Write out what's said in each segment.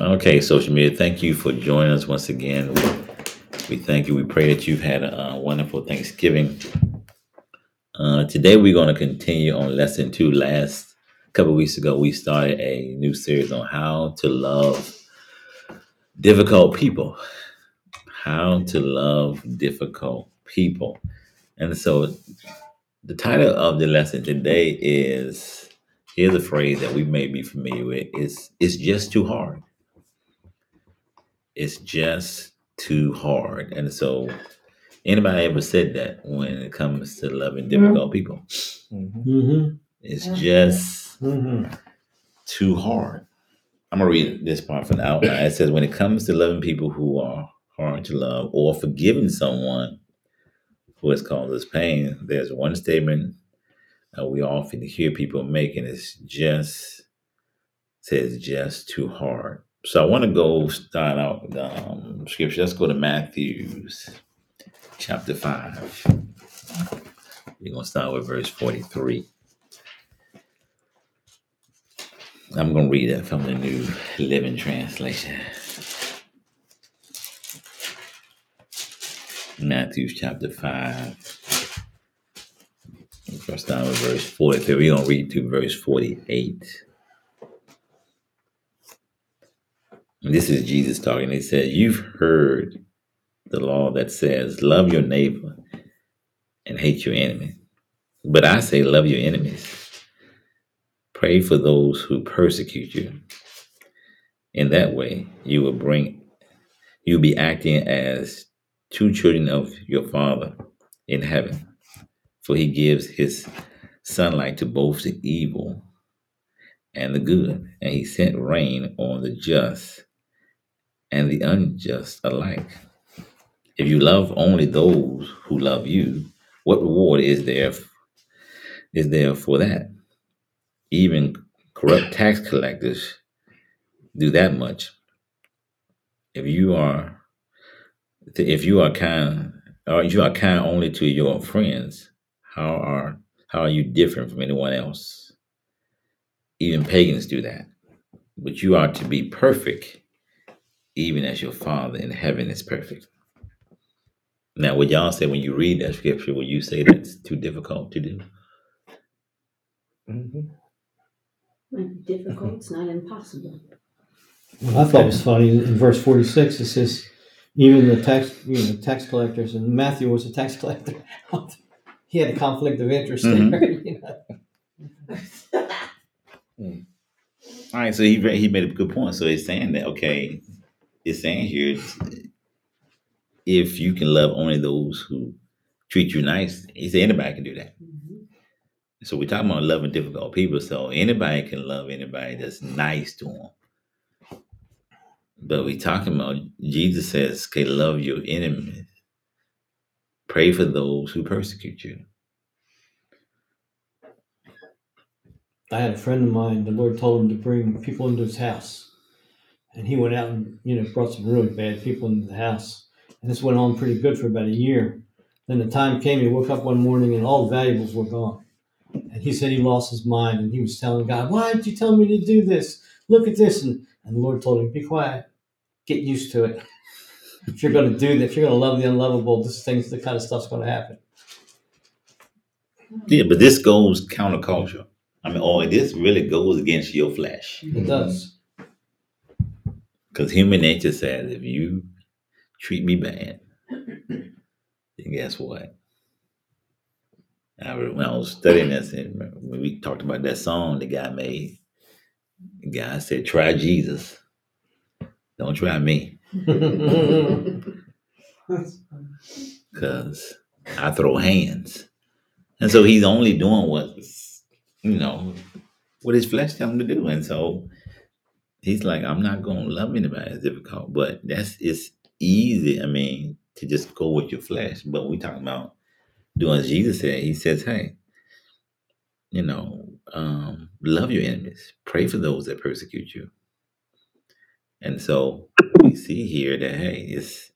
Okay, social media, thank you for joining us once again. We thank you. We pray that you've had a wonderful Thanksgiving. Today we're going to continue on lesson 2. Last couple of weeks ago, we started a new series on how to love difficult people. How to love difficult people. And so the title of the lesson today is, here's a phrase that we may be familiar with, it's just too hard. It's just too hard. And so anybody ever said that when it comes to loving difficult people? Mm-hmm. It's just too hard. I'm going to read this part from the outline. It says, when it comes to loving people who are hard to love or forgiving someone who has caused us pain, there's one statement we often hear people make, and it says just too hard. So I want to start out with scripture. Let's go to Matthew chapter 5. We're going to start with verse 43. I'm going to read that from the New Living Translation. Matthew chapter 5. We're going to start with verse 43. We're going to read to verse 48. This is Jesus talking. He said, you've heard the law that says, love your neighbor and hate your enemy. But I say, love your enemies. Pray for those who persecute you. In that way, you'll be acting as two children of your Father in heaven. For he gives his sunlight to both the evil and the good. And he sent rain on the just and the unjust alike. If you love only those who love you, what reward is there for that? Even corrupt tax collectors do that much. If you are kind only to your friends, how are you different from anyone else? Even pagans do that. But you are to be perfect, even as your Father in heaven is perfect. Now, what y'all say when you read that scripture, would you say that's too difficult to do? Mm-hmm. Not difficult, it's not impossible. Well, I thought it was funny in verse 46. It says, "Even the tax collectors," and Matthew was a tax collector. He had a conflict of interest there. You know? All right, so he made a good point. So he's saying that, okay, it's saying here, if you can love only those who treat you nice, he said anybody can do that. So we're talking about loving difficult people. So anybody can love anybody that's nice to them. But we're talking about, Jesus says, okay, love your enemies. Pray for those who persecute you. I had a friend of mine, the Lord told him to bring people into his house. And he went out and, brought some really bad people into the house. And this went on pretty good for about a year. Then the time came, he woke up one morning and all the valuables were gone. And he said he lost his mind, and he was telling God, why did you tell me to do this? Look at this. And the Lord told him, be quiet. Get used to it. If you're going to do that, if you're going to love the unlovable, the kind of stuff's going to happen. Yeah, but this goes counterculture. This really goes against your flesh. It does. Because human nature says, if you treat me bad, then guess what? When I was studying this, and when we talked about that song the guy made, the guy said, try Jesus. Don't try me. Because I throw hands. And so he's only doing what his flesh tells him to do. And so he's like, I'm not going to love anybody. It's difficult. But it's easy, to just go with your flesh. But we're talking about doing as Jesus said. He says, hey, love your enemies. Pray for those that persecute you. And so we see here that, hey, it's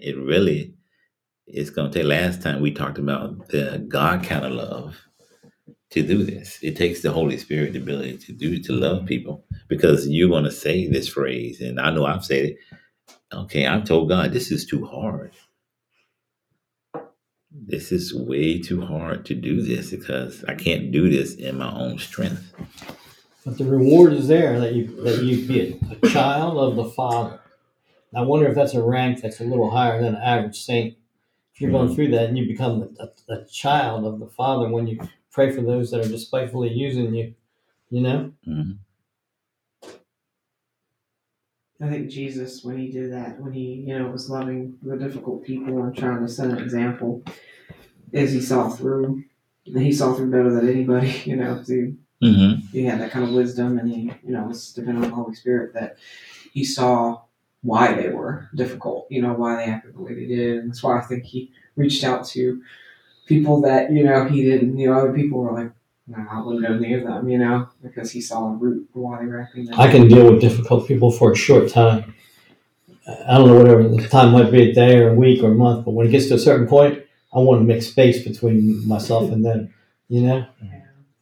going to take, last time we talked about the God kind of love to do this. It takes the Holy Spirit, the ability to love people, because you're going to say this phrase, and I know I've said it. Okay, I've told God, this is too hard. This is way too hard to do this, because I can't do this in my own strength. But the reward is there that you get a child of the Father. I wonder if that's a rank that's a little higher than an average saint. If you're going through that and you become a child of the Father when you pray for those that are despitefully using you, you know? Mm-hmm. I think Jesus, when he did that, when he, was loving the difficult people and trying to set an example, as he saw through better than anybody, He had that kind of wisdom, and he, was dependent on the Holy Spirit, that he saw why they were difficult, why they acted the way they did. And that's why I think he reached out to people that, he didn't, other people were like, no, I wouldn't go near them, because he saw the root of why they were acting that way. I can deal with difficult people for a short time. I don't know whatever the time might be, a day or a week or a month, but when it gets to a certain point, I want to make space between myself and them, Yeah.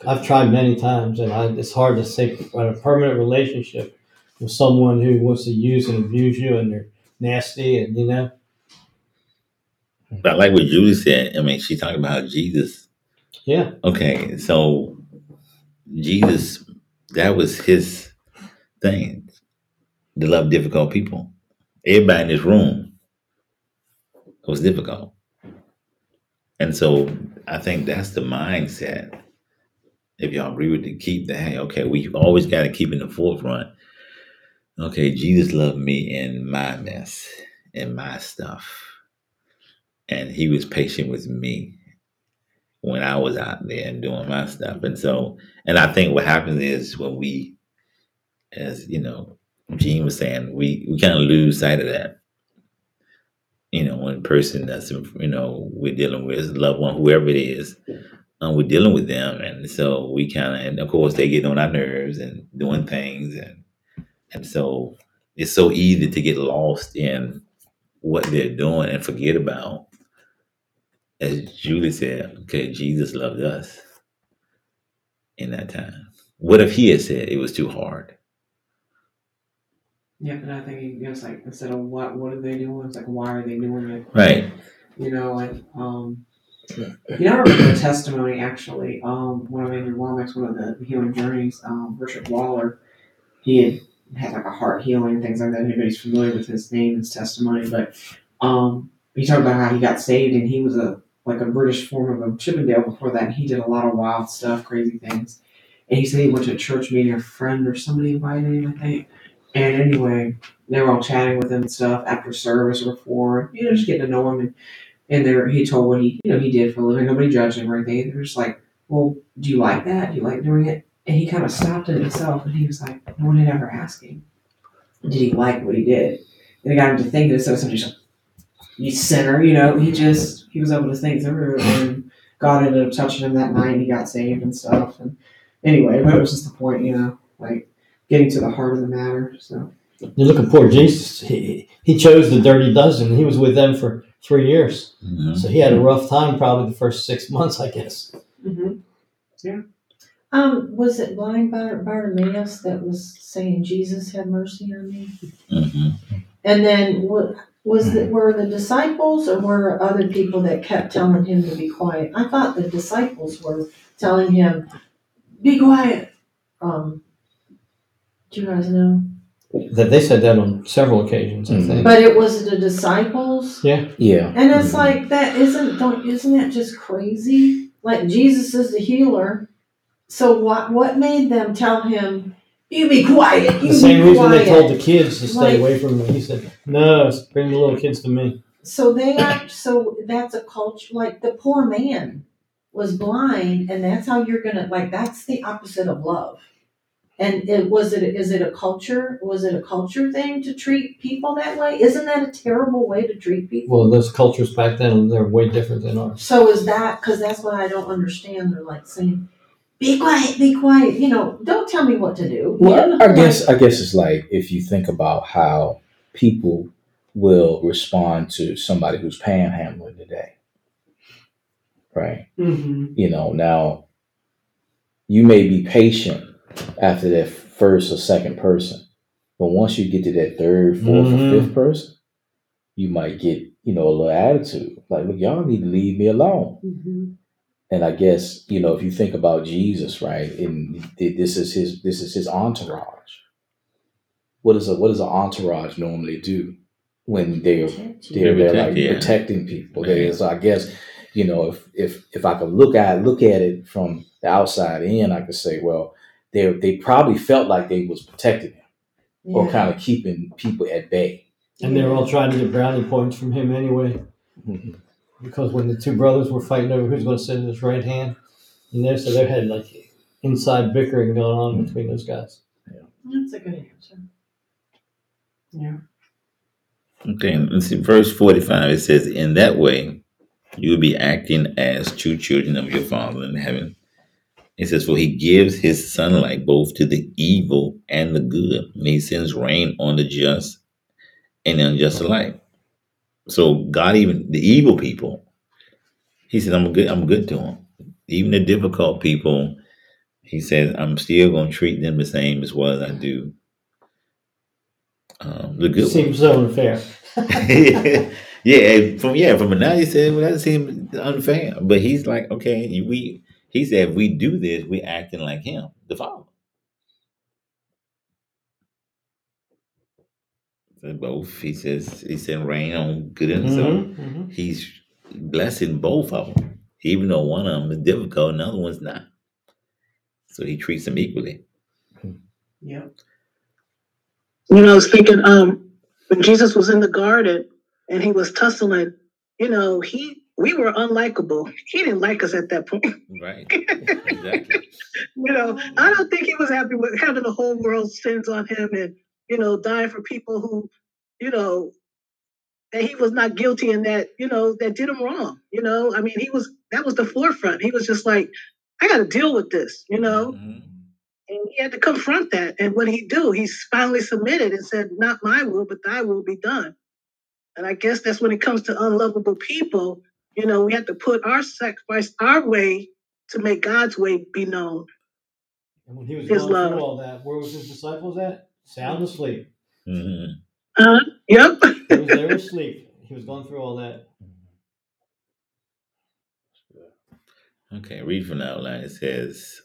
I've tried many times, and it's hard to say a permanent relationship with someone who wants to use and abuse you, and they're nasty, and But like what Julie said, she talked about Jesus. Yeah. Okay, so Jesus, that was his thing, to love difficult people. Everybody in this room was difficult. And so I think that's the mindset. If y'all agree with we've always got to keep in the forefront. Okay, Jesus loved me in my mess, in my stuff. And he was patient with me when I was out there and doing my stuff. And so, and I think what happens is when we, as Gene was saying, we kind of lose sight of that. One person that's, we're dealing with, a loved one, whoever it is, we're dealing with them. And so we kind of, and of course they get on our nerves and doing things. And so it's so easy to get lost in what they're doing and forget about, as Julie said, okay, Jesus loved us in that time. What if he had said it was too hard? Yeah, but I think it's like, instead of what are they doing, it's like, why are they doing it? Right. I remember a testimony actually, one of Andrew Womack's, one of the healing journeys, Richard Waller, he had like a heart healing, things like that. Anybody's familiar with his name, his testimony, but he talked about how he got saved, and he was a British form of a Chippendale before that, and he did a lot of wild stuff, crazy things. And he said he went to a church meeting, a friend or somebody invited him, I think. And anyway, they were all chatting with him and stuff after service or before, just getting to know him, and there he told what he he did for a living. Nobody judged him or anything. They were just like, well, do you like that? Do you like doing it? And he kind of stopped it himself, and he was like, no one had ever asked him, did he like what he did? And it got him to think this, so somebody's like, you sinner, he was able to think through, and God ended up touching him that night, and he got saved and stuff. And anyway, but it was just the point, like getting to the heart of the matter. So you're looking for Jesus. He chose the dirty dozen. He was with them for 3 years. Mm-hmm. So he had a rough time, probably the first 6 months, I guess. Mm-hmm. Yeah. Was it blind Bartimaeus that was saying, Jesus, have mercy on me? Mm-hmm. And then were the disciples, or were other people that kept telling him to be quiet? I thought the disciples were telling him, be quiet. Do you guys know? That they said that on several occasions, I think. But it was the disciples? Yeah. Yeah. And it's like, that isn't that just crazy? Like, Jesus is the healer. So what made them tell him, you be quiet, you be quiet? The same reason they told the kids to stay away from him. He said, no, bring the little kids to me. So they act, so that's a culture, like the poor man was blind, and that's how you're going to, that's the opposite of love. And was it a culture thing to treat people that way? Isn't that a terrible way to treat people? Well, those cultures back then, they're way different than ours. So is that, because that's what I don't understand. They're like saying, be quiet, be quiet. Don't tell me what to do. Well, yeah. I guess it's like, if you think about how people will respond to somebody who's panhandling today, right? Mm-hmm. Now you may be patient after that first or second person. But once you get to that third, fourth, or fifth person, you might get, you know, a little attitude. Like, look, y'all need to leave me alone. Mm-hmm. And I guess, you know, if you think about Jesus, right, and this is his entourage. What does an entourage normally do when they're protecting people? Yeah. So I guess, you know, if I could look at it from the outside in, I could say, well, they probably felt like they was protecting him or kind of keeping people at bay. And they were all trying to get brownie points from him anyway. Mm-hmm. Because when the two brothers were fighting over who's going to sit in his right hand, and there, so they had like inside bickering going on between those guys. Yeah. That's a good answer. Yeah. Okay, let's see. Verse 45, it says, "In that way, you will be acting as true children of your Father in heaven." It says, "For he gives his sunlight both to the evil and the good, and he sends rain on the just and the unjust alike." So God, even the evil people, he said, I'm good to them. Even the difficult people, he says, I'm still going to treat them the same as well as I do. The good seems so unfair. From now he said, well, that seems unfair. But he's like, okay, he said, if we do this, we're acting like him, the Father. Both, he says, he sent rain on good and so he's blessing both of them, even though one of them is difficult, another one's not. So he treats them equally. Yeah. You know, I was thinking when Jesus was in the garden and he was tussling, you know, we were unlikable. He didn't like us at that point. Right. Exactly. You know, I don't think he was happy with having the whole world's sins on him and, you know, dying for people who, you know, that he was not guilty and that, you know, that did him wrong. You know, I mean, that was the forefront. He was just like, I got to deal with this, you know, and he had to confront that. And what he do, he finally submitted and said, not my will, but thy will be done. And I guess that's when it comes to unlovable people, you know, we have to put our sacrifice, our way to make God's way be known. And when he was going through all that, where was his disciples at? Sound asleep. Mm-hmm. Yep. He was there asleep. He was going through all that. Okay, read from the outline. It says,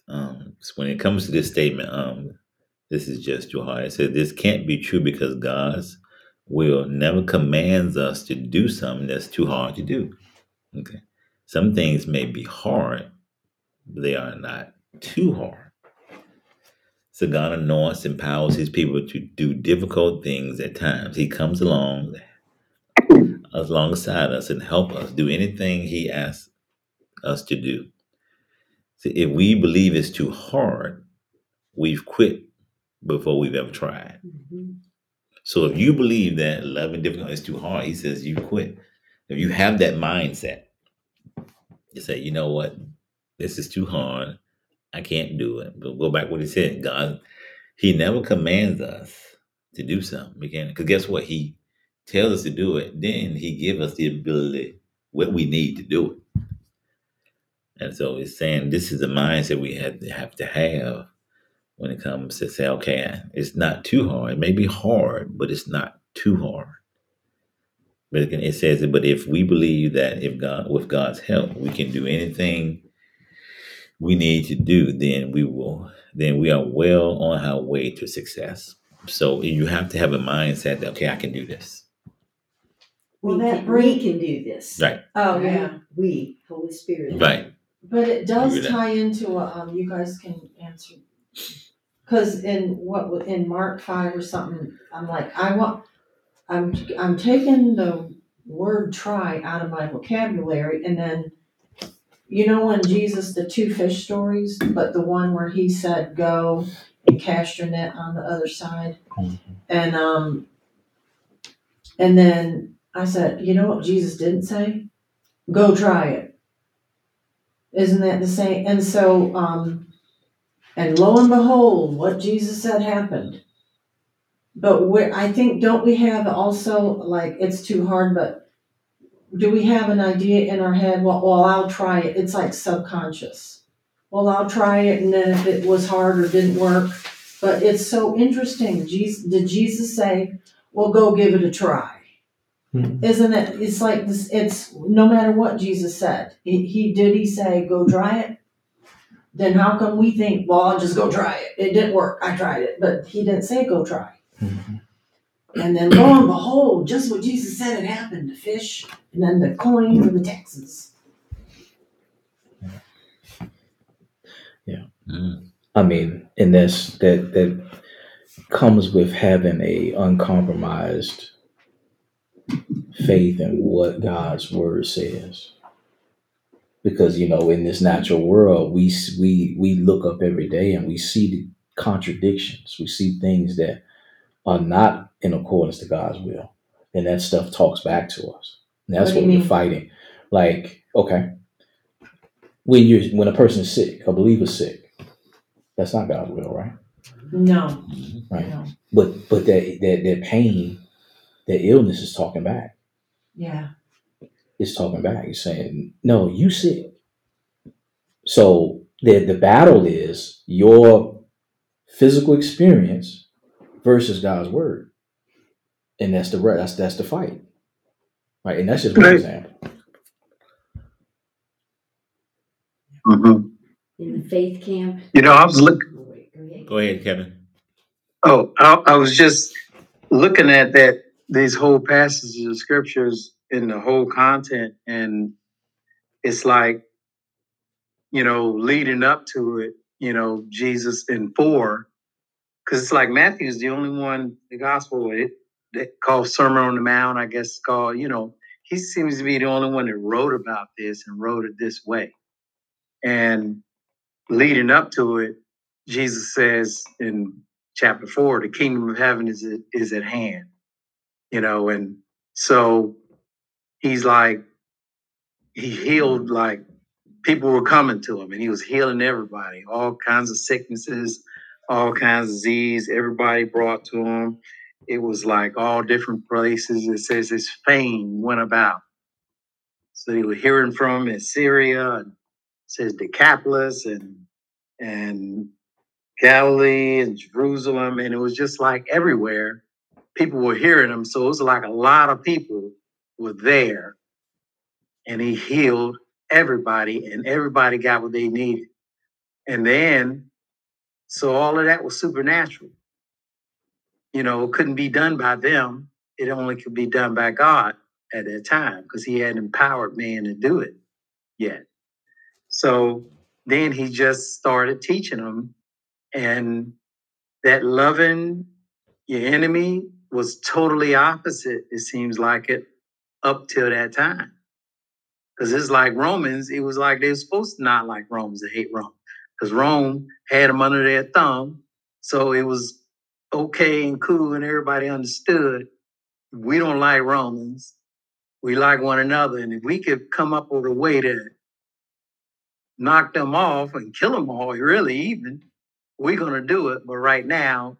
when it comes to this statement, this is just too hard. It says, this can't be true because God's will never commands us to do something that's too hard to do. Okay. Some things may be hard, but they are not too hard. So God anoints and empowers his people to do difficult things at times. He comes alongside us and help us do anything he asks us to do. So if we believe it's too hard, we've quit before we've ever tried. Mm-hmm. So if you believe that love and difficult is too hard, he says you quit. If you have that mindset, you say, you know what, this is too hard. I can't do it. But go back to what he said. God, he never commands us to do something. Because guess what? He tells us to do it. Then he gives us the ability, what we need to do it. And so it's saying this is the mindset we have to have when it comes to say, okay, it's not too hard. It may be hard, but it's not too hard. But it says, but if we believe that with God's help, we can do anything we need to do, then we are well on our way to success. So you have to have a mindset that, okay, I can do this. Well, we can do this. Right. Oh, yeah. We, Holy Spirit. Right. But it does tie into, you guys can answer. Because in Mark 5 or something, I'm like, I'm taking the word try out of my vocabulary, and then, you know, in Jesus, the two fish stories, but the one where he said, go and cast your net on the other side. And then I said, you know what Jesus didn't say? Go try it. Isn't that the same? And so, and lo and behold, what Jesus said happened. But I think, don't we have also, like, it's too hard, but do we have an idea in our head? Well, I'll try it. It's like subconscious. well, I'll try it, and then if it was hard or didn't work. But it's so interesting. Did Jesus say, well, go give it a try? Mm-hmm. Isn't it? It's like this. It's no matter what Jesus said. He say, go try it? Then how come we think, well, I'll just go try it. It didn't work. I tried it. But he didn't say go try. Mm-hmm. And then lo and behold, just what Jesus said had happened, the fish and then the coin for the taxes. Yeah. Mm. I mean, and that comes with having a uncompromised faith in what God's word says. Because, you know, in this natural world, we look up every day and we see the contradictions. We see things that are not in accordance to God's will. And that stuff talks back to us. And that's what we're fighting. Like, okay, when a person is sick, a believer's sick, that's not God's will, right? No. Right. No. But that pain, that illness is talking back. Yeah. It's talking back. It's saying, no, you sick. So the battle is your physical experience versus God's word. And that's the fight. Right. And that's just one example. Mm-hmm. In the faith camp. You know, I was looking. Go ahead, Kevin. Oh, I was just looking at that, these whole passages of scriptures in the whole content. And it's like, you know, leading up to it, you know, Jesus in 4, because it's like Matthew's the only one, the gospel that called Sermon on the Mount, I guess it's called, you know, he seems to be the only one that wrote about this and wrote it this way. And leading up to it, Jesus says in chapter 4, the kingdom of heaven is at hand, you know. And so he's like, he healed, like people were coming to him and he was healing everybody, all kinds of sicknesses, all kinds of disease, everybody brought to him. It was like all different places. It says his fame went about. So they were hearing from him in Syria, and says Decapolis and Galilee and Jerusalem. And it was just like everywhere people were hearing him. So it was like a lot of people were there, and he healed everybody, and everybody got what they needed. And then, so all of that was supernatural. You know, it couldn't be done by them. It only could be done by God at that time, because he hadn't empowered man to do it yet. So then he just started teaching them, and that loving your enemy was totally opposite, it seems like it, up till that time. Because it's like Romans, it was like they were supposed to not like Romans and hate Rome, because Rome had them under their thumb. So it was okay and cool, and everybody understood, we don't like Romans, we like one another. And if we could come up with a way to knock them off and kill them all, really, even, we're going to do it. But right now,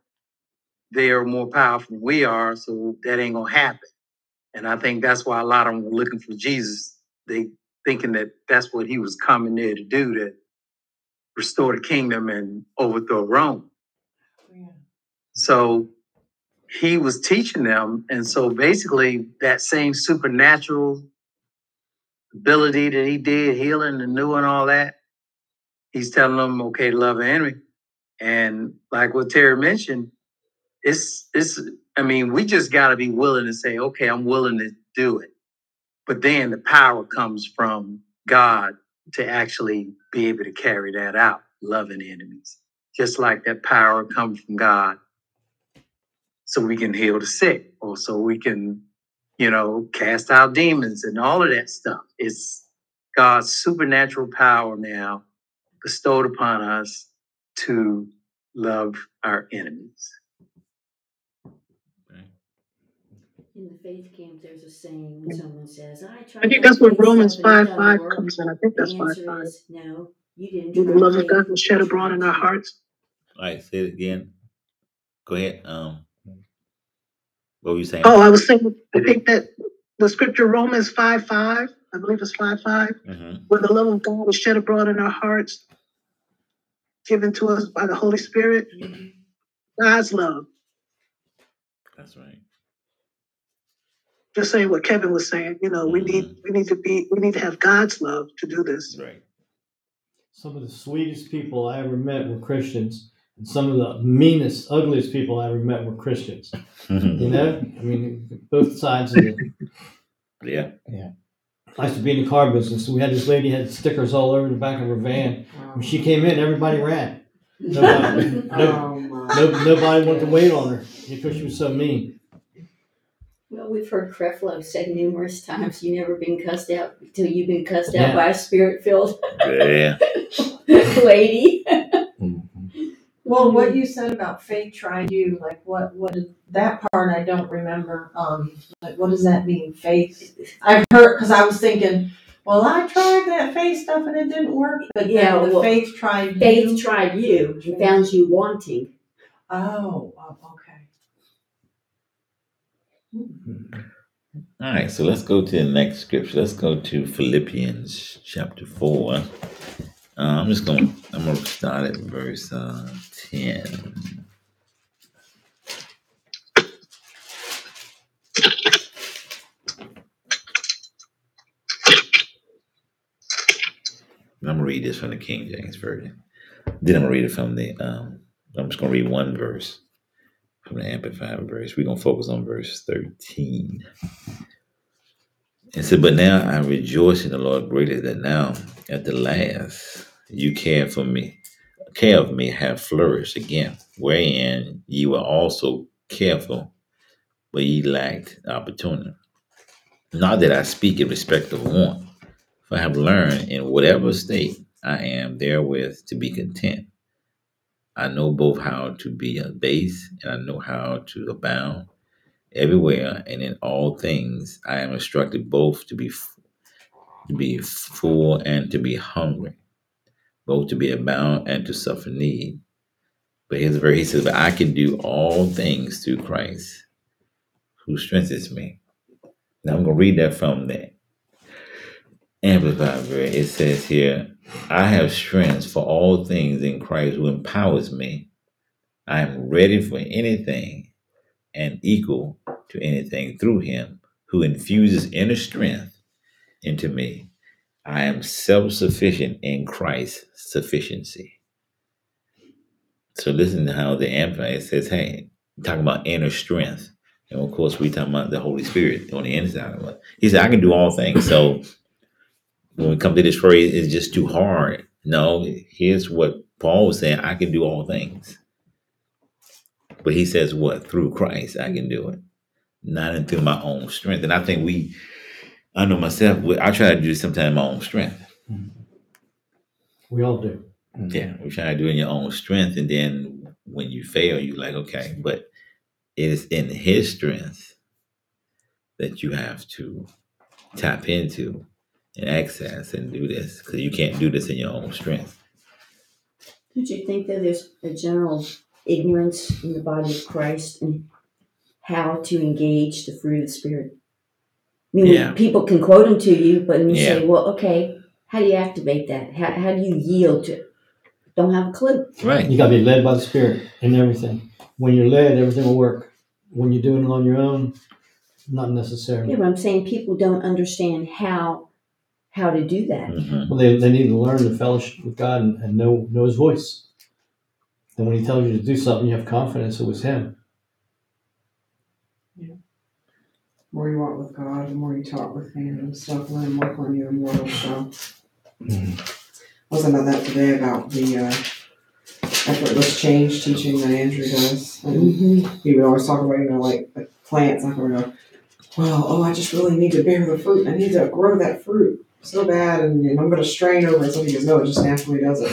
they are more powerful than we are, so that ain't going to happen. And I think that's why a lot of them were looking for Jesus. They thinking that that's what he was coming there to do, to restore the kingdom and overthrow Rome. Yeah. So he was teaching them. And so basically that same supernatural ability that he did, healing and new and all that, he's telling them, okay, love and enemy. And like what Terry mentioned, it's I mean, we just got to be willing to say, okay, I'm willing to do it. But then the power comes from God to actually be able to carry that out, loving enemies, just like that power comes from God so we can heal the sick, or so we can, you know, cast out demons and all of that stuff. It's God's supernatural power now bestowed upon us to love our enemies. In the faith camp, there's a saying when someone says, I think that's where Romans 5:5 comes in. I think that's 5:5. No, you didn't. The love of God was shed abroad in our hearts. All right, say it again. Go ahead. What were you saying? Oh, I was saying, I think that the scripture Romans 5:5, I believe it's 5:5, where the love of God was shed abroad in our hearts given to us by the Holy Spirit. Mm-hmm. God's love. That's right. Just saying what Kevin was saying, you know, mm-hmm. we need to have God's love to do this. Right. Some of the sweetest people I ever met were Christians, and some of the meanest, ugliest people I ever met were Christians. You know, I mean, both sides of it. Yeah. Yeah. I used to be in the car business, so we had this lady had stickers all over the back of her van. When she came in, everybody ran. Nobody wanted to wait on her because she was so mean. Well, we've heard Creflo said numerous times, "You never been cussed out until you've been cussed out by a spirit-filled lady." Well, what you said about faith tried you, like what is that part? I don't remember. Like, what does that mean? Faith. I've heard, because I was thinking, well, I tried that faith stuff and it didn't work. But yeah, the faith tried you. Faith tried you and found you wanting. Oh, okay. All right, so let's go to the next scripture. Let's go to Philippians chapter 4. I'm gonna start at verse 10. I'm gonna read this from the King James Version. Then I'm gonna read it from the I'm just gonna read one verse from the Amplified verse. We're gonna focus on verse 13. And said, but now I rejoice in the Lord greatly that now at the last you care of me have flourished again, wherein ye were also careful, but ye lacked opportunity. Not that I speak in respect of want, for I have learned in whatever state I am therewith to be content. I know both how to be abased and I know how to abound. Everywhere and in all things I am instructed both to be full and to be hungry, both to be abound and to suffer need. But here's where he says, but I can do all things through Christ who strengthens me. Now I'm going to read that from the Amplified Version. It says here, I have strength for all things in Christ who empowers me. I am ready for anything and equal to anything through him who infuses inner strength into me. I am self-sufficient in Christ's sufficiency. So listen to how the Amplified says, hey, talking about inner strength. And of course, we're talking about the Holy Spirit on the inside of us. He said, I can do all things. So when we come to this phrase, it's just too hard. No, here's what Paul was saying. I can do all things. But he says what? Through Christ, I can do it. Not through my own strength. And I think I know myself, I try to do sometimes my own strength. We all do. Yeah, we try to do it in your own strength. And then when you fail, you're like, okay, but it is in his strength that you have to tap into and access and do this. Because you can't do this in your own strength. Don't you think that there's a general ignorance in the body of Christ and how to engage the fruit of the Spirit? I mean, people can quote them to you, but when you say, well, okay, how do you activate that? How do you yield to it? Don't have a clue. Right. You got to be led by the Spirit in everything. When you're led, everything will work. When you're doing it on your own, not necessarily. Yeah, but I'm saying people don't understand how to do that. Mm-hmm. Well, they need to learn to fellowship with God and know his voice. Then when he tells you to do something, you have confidence it was him. Yeah. The more you walk with God, the more you talk with him and stuff, let him work on you and more will show. I was about that today about the effortless change teaching that Andrew does. And he would always talk about, you know, like plants. I would go, well, I just really need to bear the fruit. I need to grow that fruit so bad. And I'm going to strain over it. So he goes, no, it just naturally does it.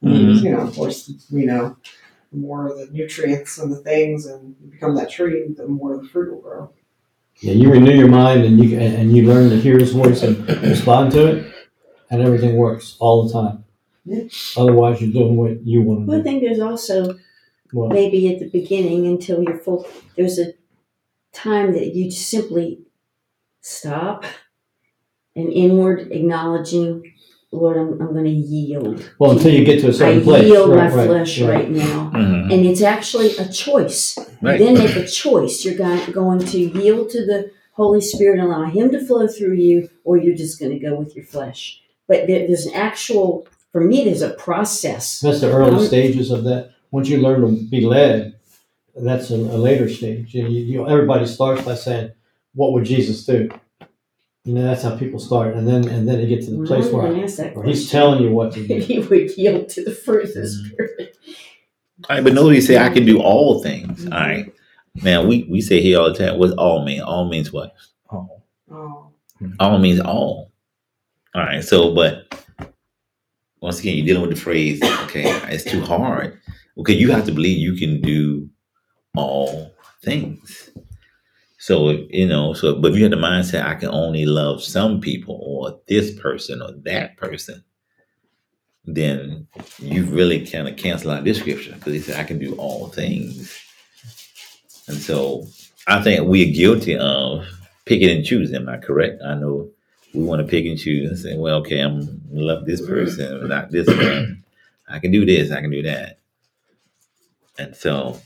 Mm-hmm. You know, of course, we know the more the nutrients and the things, and you become that tree, the more the fruit will grow. Yeah, you renew your mind, and you learn to hear his voice and respond to it, and everything works all the time. Yeah. Otherwise, you're doing what you want to do. Well, I think there's also maybe at the beginning until you're full. There's a time that you just simply stop and inward acknowledging Lord, I'm going to yield. Well, until you get to a certain place. I yield my flesh right now. Mm-hmm. And it's actually a choice. Right. You then make a choice. You're going to yield to the Holy Spirit and allow Him to flow through you, or you're just going to go with your flesh. But there's an actual, for me, there's a process. That's the early stages of that. Once you learn to be led, that's a later stage. Everybody starts by saying, what would Jesus do? You know, that's how people start. And then they get to the place where He's telling you what to do. He would yield to the fruit of the Spirit. All right, but nobody say, I can do all things. Mm-hmm. All right. Now, we say here all the time, what's all mean? All means what? All. All. All means all. All right. So, but once again, you're dealing with the phrase, okay, it's too hard. Okay, you have to believe you can do all things. So, but if you have the mindset, I can only love some people or this person or that person, then you really kind of cancel out this scripture because he said, I can do all things. And so I think we are guilty of picking and choosing. Am I correct? I know we want to pick and choose and say, well, okay, I'm going to love this person, not this one. I can do this. I can do that. And so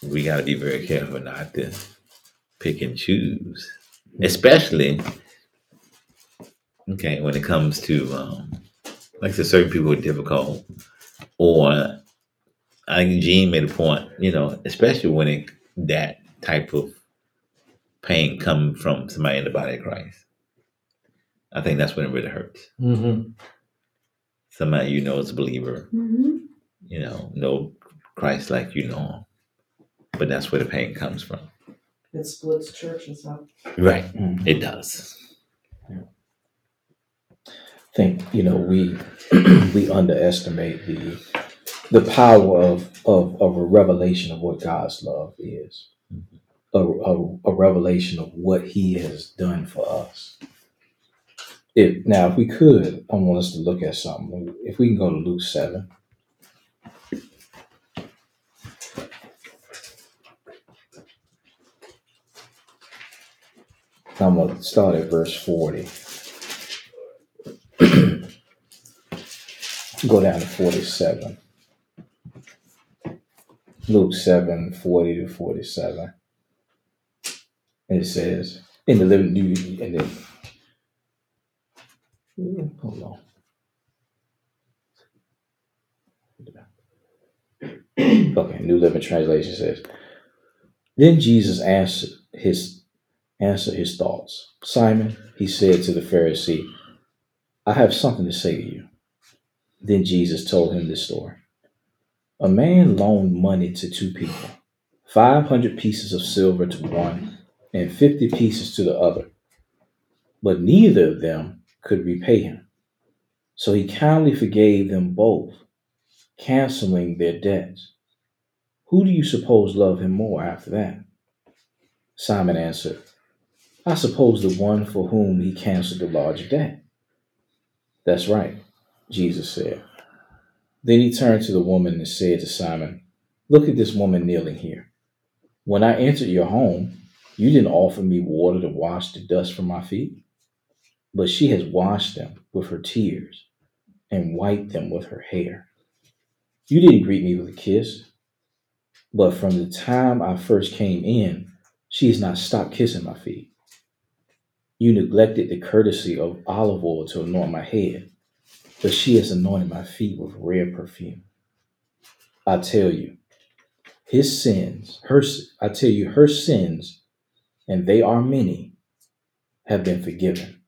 we got to be very careful not to pick and choose, especially, okay, when it comes to, like I said, certain people are difficult, or I think Gene made a point, especially when that type of pain comes from somebody in the body of Christ. I think that's when it really hurts. Mm-hmm. Somebody is a believer, know Christ like you know him. But that's where the pain comes from. It splits churches up. Right. Mm-hmm. It does. Yeah. I think, we underestimate the power of a revelation of what God's love is. Mm-hmm. A revelation of what He has done for us. If we could, I want us to look at something. If we can go to Luke 7. I'm going to start at verse 40. Go down to 47. Luke 7, 40 to 47. And it says, in the Living New and then hold on. Okay, New Living Translation says, then Jesus answered his thoughts. Simon, he said to the Pharisee, I have something to say to you. Then Jesus told him this story. A man loaned money to two people, 500 pieces of silver to one and 50 pieces to the other. But neither of them could repay him. So he kindly forgave them both, canceling their debts. Who do you suppose loved him more after that? Simon answered, I suppose the one for whom he canceled the large debt. That's right, Jesus said. Then he turned to the woman and said to Simon, look at this woman kneeling here. When I entered your home, you didn't offer me water to wash the dust from my feet, but she has washed them with her tears and wiped them with her hair. You didn't greet me with a kiss, but from the time I first came in, she has not stopped kissing my feet. You neglected the courtesy of olive oil to anoint my head, but she has anointed my feet with rare perfume. I tell you, her sins, and they are many, have been forgiven.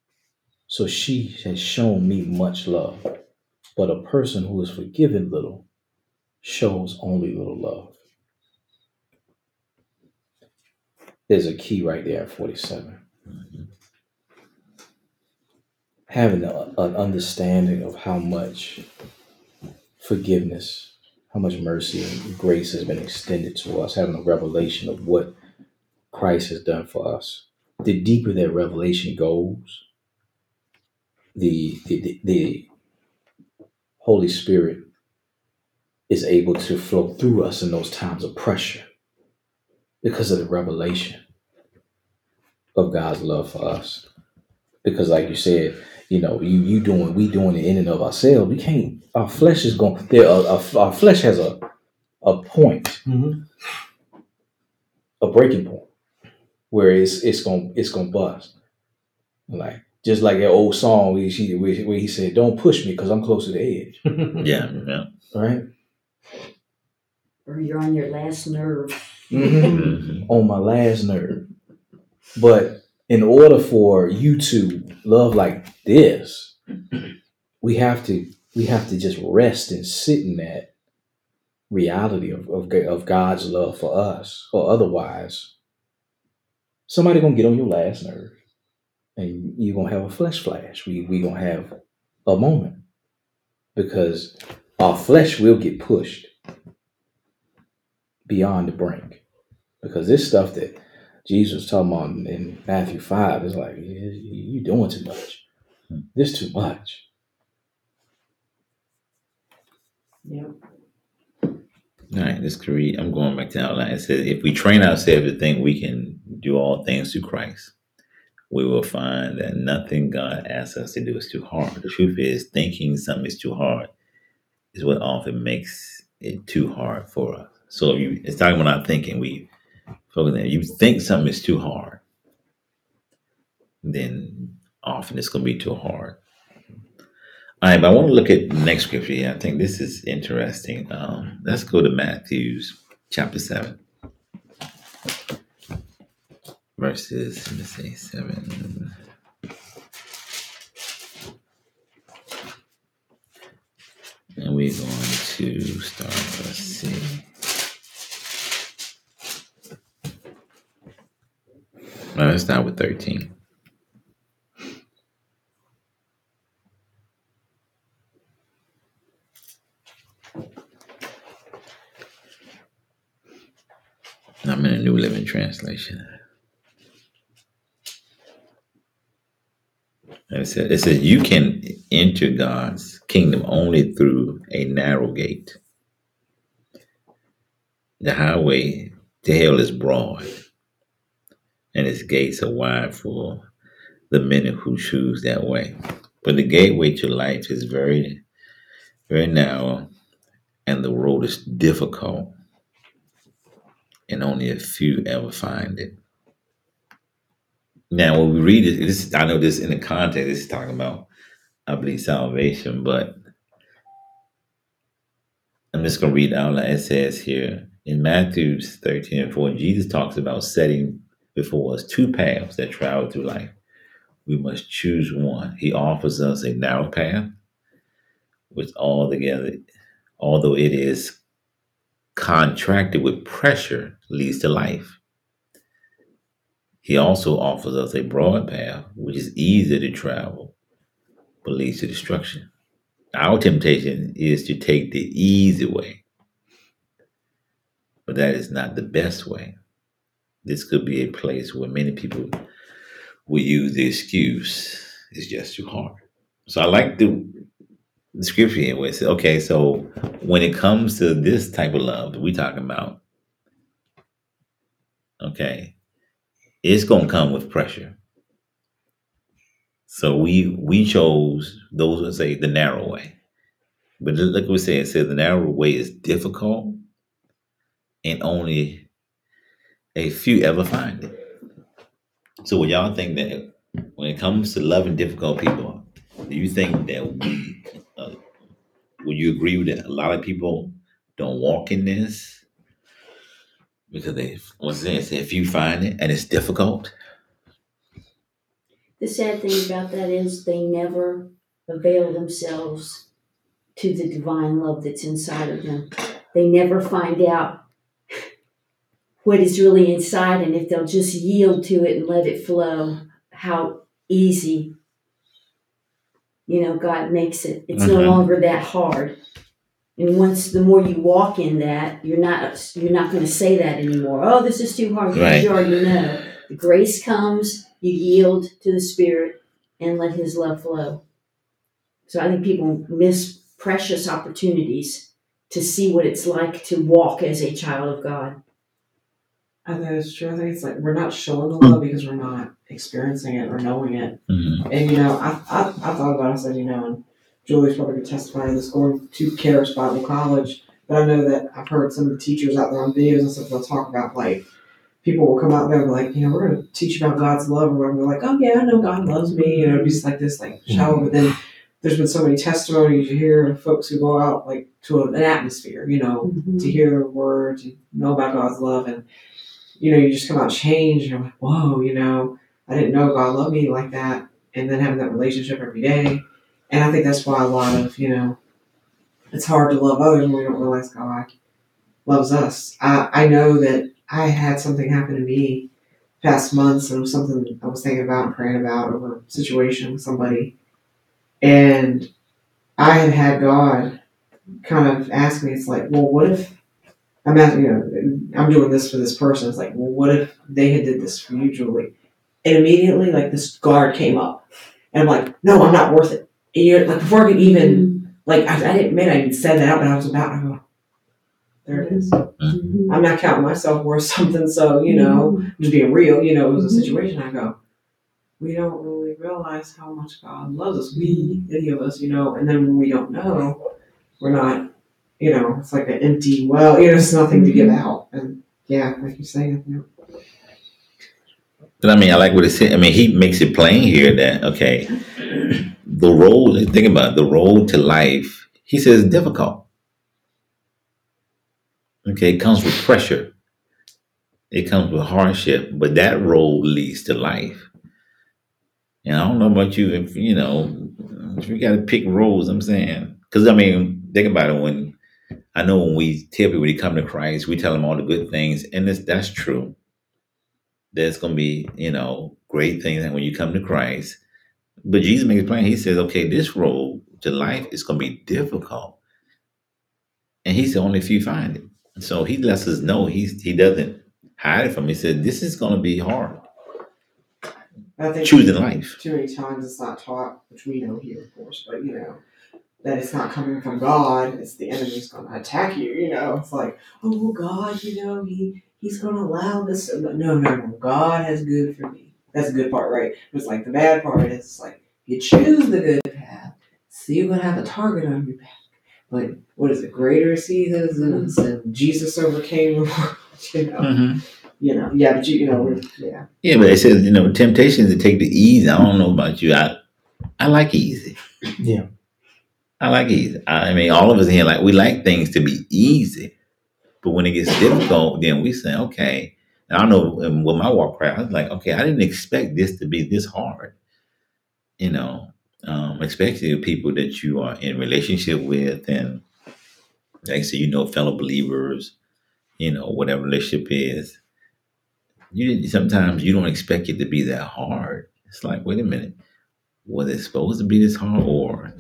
So she has shown me much love. But a person who is forgiven little shows only little love. There's a key right there at 47. Mm-hmm. Having an understanding of how much forgiveness, how much mercy and grace has been extended to us, having a revelation of what Christ has done for us. The deeper that revelation goes, the Holy Spirit is able to flow through us in those times of pressure because of the revelation of God's love for us. Because like you said, you know, we doing it in and of ourselves. We can't. Our flesh is going. Our flesh has a point, a breaking point, where it's gonna bust. Like just like that old song where he said, "Don't push me, because I'm close to the edge." yeah, right. Or you're on your last nerve. On my last nerve. But in order for you to love like this, we have to just rest and sit in that reality of God's love for us, or otherwise somebody gonna get on your last nerve, and you're gonna have a flesh flash. We gonna have a moment, because our flesh will get pushed beyond the brink, because this stuff that Jesus was talking about in Matthew 5 is like, you're doing too much. This too much. Yeah. All right, let's read. I'm going back to the outline. It says, if we train ourselves to think we can do all things through Christ, we will find that nothing God asks us to do is too hard. The truth is, thinking something is too hard is what often makes it too hard for us. So it's talking about our thinking. We focus on, you think something is too hard, then often it's going to be too hard. All right, but I want to look at the next scripture here. I think this is interesting. Let's go to Matthew chapter 7. Verses, 7. And we're going to start, let's see. Let's start with 13. I'm in a New Living Translation. It says, you can enter God's kingdom only through a narrow gate. The highway to hell is broad, and its gates are wide for the many who choose that way. But the gateway to life is very, very narrow, and the road is difficult, and only a few ever find it. Now, when we read it, I know this in the context, this is talking about, I believe, salvation, but I'm just going to read out loud. It says here, in Matthew 13:4, Jesus talks about setting before us two paths that travel through life. We must choose one. He offers us a narrow path, which although it is contracted with pressure, leads to life. He also offers us a broad path, which is easy to travel, but leads to destruction. Our temptation is to take the easy way, but that is not the best way. This could be a place where many people will use the excuse, it's just too hard. So I like the scripture here where it says, okay, so when it comes to this type of love that we're talking about, okay, it's going to come with pressure. So we chose, those who say, the narrow way. But look what it says, the narrow way is difficult, and only a few ever find it. So when y'all think that when it comes to loving difficult people, do you think that would you agree with that a lot of people don't walk in this? Because they, what's it say, if you find it and it's difficult? The sad thing about that is they never avail themselves to the divine love that's inside of them. They never find out what is really inside, and if they'll just yield to it and let it flow, how easy, God makes it. It's no longer that hard. And once, the more you walk in that, you're not going to say that anymore. Oh, this is too hard, because you already know. The grace comes, you yield to the Spirit and let His love flow. So I think people miss precious opportunities to see what it's like to walk as a child of God. And those true things, like, we're not showing the love because we're not experiencing it or knowing it. Mm-hmm. And, you know, I thought about it. I said, you know, and Julie's probably going to testify to this, going to Karis Bible College. But I know that I've heard some of the teachers out there on videos and stuff, they'll talk about, like, people will come out there and be like, you know, we're going to teach about God's love or whatever. They're like, oh, yeah, I know God loves me. You know, just like this, like, shallow. But then there's been so many testimonies you hear of folks who go out, like, to an atmosphere, you know, mm-hmm. to hear the word, to know about God's love. And, you know, you just come out changed and you're like, whoa, you know, I didn't know God loved me like that. And then having that relationship every day. And I think that's why a lot of, you know, it's hard to love others when we don't realize God loves us. I know that I had something happen to me past months, and it was something I was thinking about and praying about over a situation with somebody. And I had God kind of ask me, it's like, well, what if I'm asking, you know, I'm doing this for this person. It's like, well, what if they had did this for you, Julie? And immediately, like, this guard came up. And I'm like, no, I'm not worth it. And you're like, before I could even... Like, I didn't, man, I even said that out, but I was about to go, there it is. Mm-hmm. I'm not counting myself worth something. So, you know, just being real, you know, it was a situation. I go, we don't really realize how much God loves us. We, any of us, you know, and then when we don't know, we're not, you know, it's like an empty well, you know, it's nothing to give out. And yeah, like you're saying, you know. But I mean, I like what it said. I mean, he makes it plain here that, okay, the road, think about it, the road to life, he says, difficult. Okay, it comes with pressure. It comes with hardship, but that road leads to life. And I don't know about you, if, you know, if we got to pick roads, I'm saying. Because, I mean, think about it. When I know when we tell people to come to Christ, we tell them all the good things, and that's true. There's going to be, you know, great things when you come to Christ. But Jesus makes it plain. He says, okay, this road to life is going to be difficult. And he's the only few find it. So he lets us know. He doesn't hide it from me. He said, this is going to be hard. I think choosing life. Too many times it's not taught, which we know here, of course, but, you know, that it's not coming from God. It's the enemy's going to attack you, you know. It's like, oh, God, you know, he's going to allow this. No, God has good for me. That's the good part, right? It's like the bad part is like you choose the good path, so you're gonna have a target on your back. But what is it? Greater is he that is in us, and Jesus overcame the world. You know, you know, yeah, but you know, yeah, yeah. But it says, you know, temptation is to take the easy. I don't know about you. I like easy. Yeah, I like easy. I mean, all of us in here, like, we like things to be easy, but when it gets difficult, then we say, okay. And I know with my walk, right, I was like, okay, I didn't expect this to be this hard, you know, especially the people that you are in relationship with. And like, so, you know, fellow believers, you know, whatever relationship is, sometimes you don't expect it to be that hard. It's like, wait a minute, was it supposed to be this hard? Or,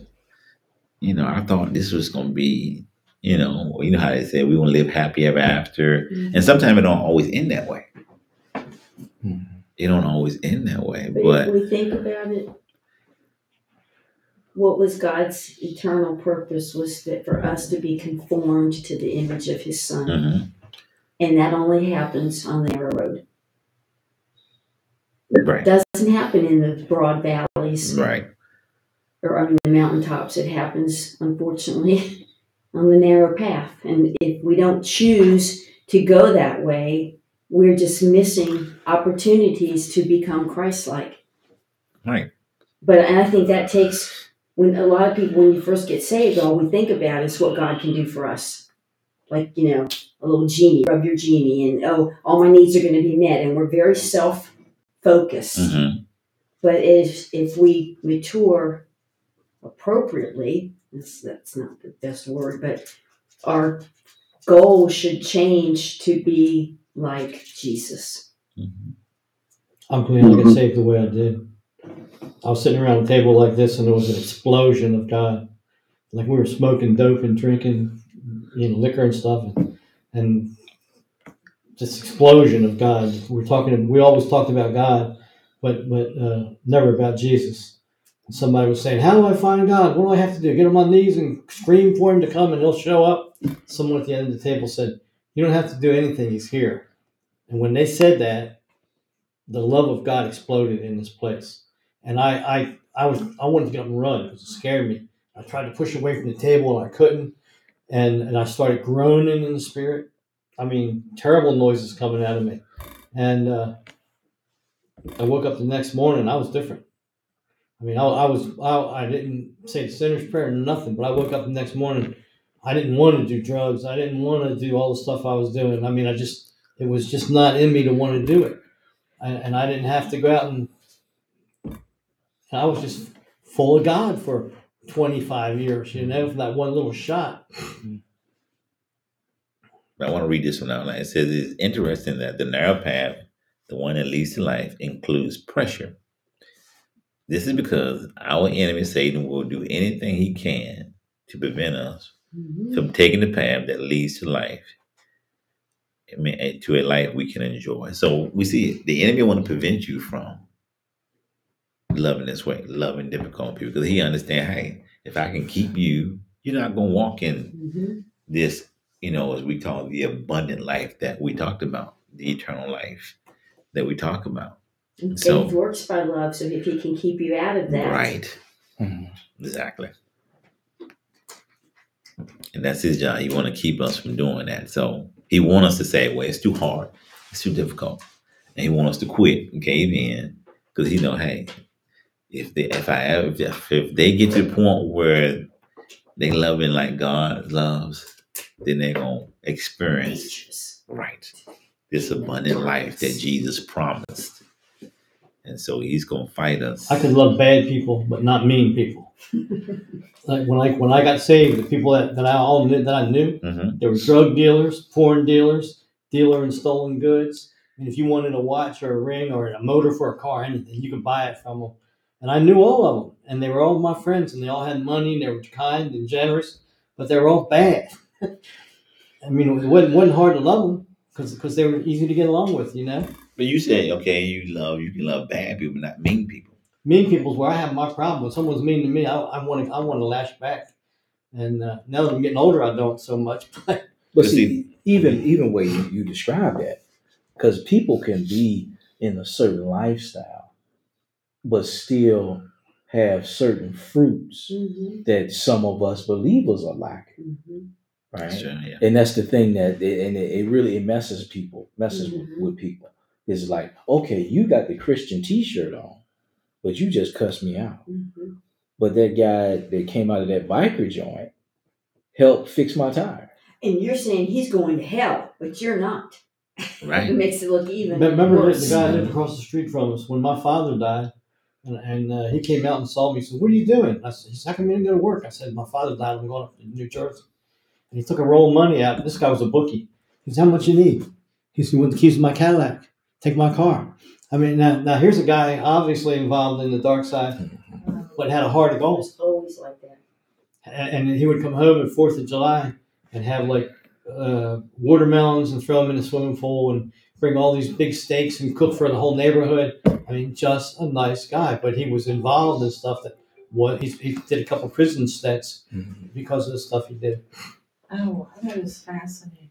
you know, I thought this was going to be, you know how they say we want to live happy ever after. Mm-hmm. And sometimes it don't always end that way. Mm-hmm. It don't always end that way. But if we think about it, what was God's eternal purpose was that for us to be conformed to the image of his son. Mm-hmm. And that only happens on the narrow road. Right. It doesn't happen in the broad valleys. Right. Or on the mountaintops. It happens, unfortunately, on the narrow path. And if we don't choose to go that way, we're just missing opportunities to become Christ-like. Right. But I think that takes, when a lot of people, when you first get saved, all we think about is what God can do for us. Like, you know, a little genie, rub your genie, and, oh, all my needs are going to be met. And we're very self-focused. Mm-hmm. But if we mature appropriately, that's not the best word, but our goal should change to be like Jesus. Mm-hmm. I'm glad I got saved the way I did. I was sitting around a table like this, and there was an explosion of God. Like, we were smoking dope and drinking, you know, liquor and stuff, and this explosion of God. We always talked about God, but never about Jesus. Somebody was saying, how do I find God? What do I have to do? Get on my knees and scream for him to come and he'll show up. Someone at the end of the table said, you don't have to do anything. He's here. And when they said that, the love of God exploded in this place. And I wanted to get up and run because it scared me. I tried to push away from the table and I couldn't. And I started groaning in the spirit. I mean, terrible noises coming out of me. And I woke up the next morning and I was different. I mean, I didn't say the sinner's prayer or nothing, but I woke up the next morning. I didn't want to do drugs. I didn't want to do all the stuff I was doing. I mean, it was just not in me to want to do it. And I didn't have to go out and I was just full of God for 25 years, from that one little shot. I want to read this one out. It says, it's interesting that the narrow path, the one that leads to life, includes pressure. This is because our enemy, Satan, will do anything he can to prevent us from taking the path that leads to life, to a life we can enjoy. So we see the enemy want to prevent you from loving this way, loving difficult people, because he understands, hey, if I can keep you, you're not going to walk in this, as we call the abundant life that we talked about, the eternal life that we talk about. And so, faith works by love, so if he can keep you out of that. Right. Exactly. And that's his job. He want to keep us from doing that. So he want us to say, well, it's too hard. It's too difficult. And he want us to quit and cave in because he know, hey, if they get to the point where they loving like God loves, then they're going to experience this abundant life that Jesus promised. And so he's going to fight us. I could love bad people, but not mean people. Like when I got saved, the people that I knew, they were drug dealers, porn dealers, dealer in stolen goods. And if you wanted a watch or a ring or a motor for a car, anything, you could buy it from them. And I knew all of them. And they were all my friends, and they all had money, and they were kind and generous, but they were all bad. I mean, it wasn't hard to love them because they were easy to get along with, But you say, okay, you can love bad people, but not mean people. Mean people is where I have my problem. When someone's mean to me, I want to lash back. And now that I'm getting older, I don't so much. But see, even way you describe that, because people can be in a certain lifestyle, but still have certain fruits that some of us believers are lacking. Right? Sure, yeah. And that's the thing that it really messes people, with people. It's like, okay, you got the Christian T-shirt on, but you just cussed me out. But that guy that came out of that biker joint helped fix my tire. And you're saying he's going to hell, but you're not. Right. It makes it look even worse. The guy lived across the street from us when my father died, and he came out and saw me. He said, "What are you doing?" And I said, "How come you didn't go to work?" I said, "My father died. I'm going up to New Jersey." And he took a roll of money out. This guy was a bookie. He said, "How much you need?" He said, "You want the keys to my Cadillac? Take my car." I mean, now here's a guy obviously involved in the dark side, but had a heart of gold. Always like that. And he would come home on 4th of July and have watermelons and throw them in the swimming pool and bring all these big steaks and cook for the whole neighborhood. I mean, just a nice guy, but he was involved in stuff he did a couple prison stints because of the stuff he did. Oh, that is fascinating.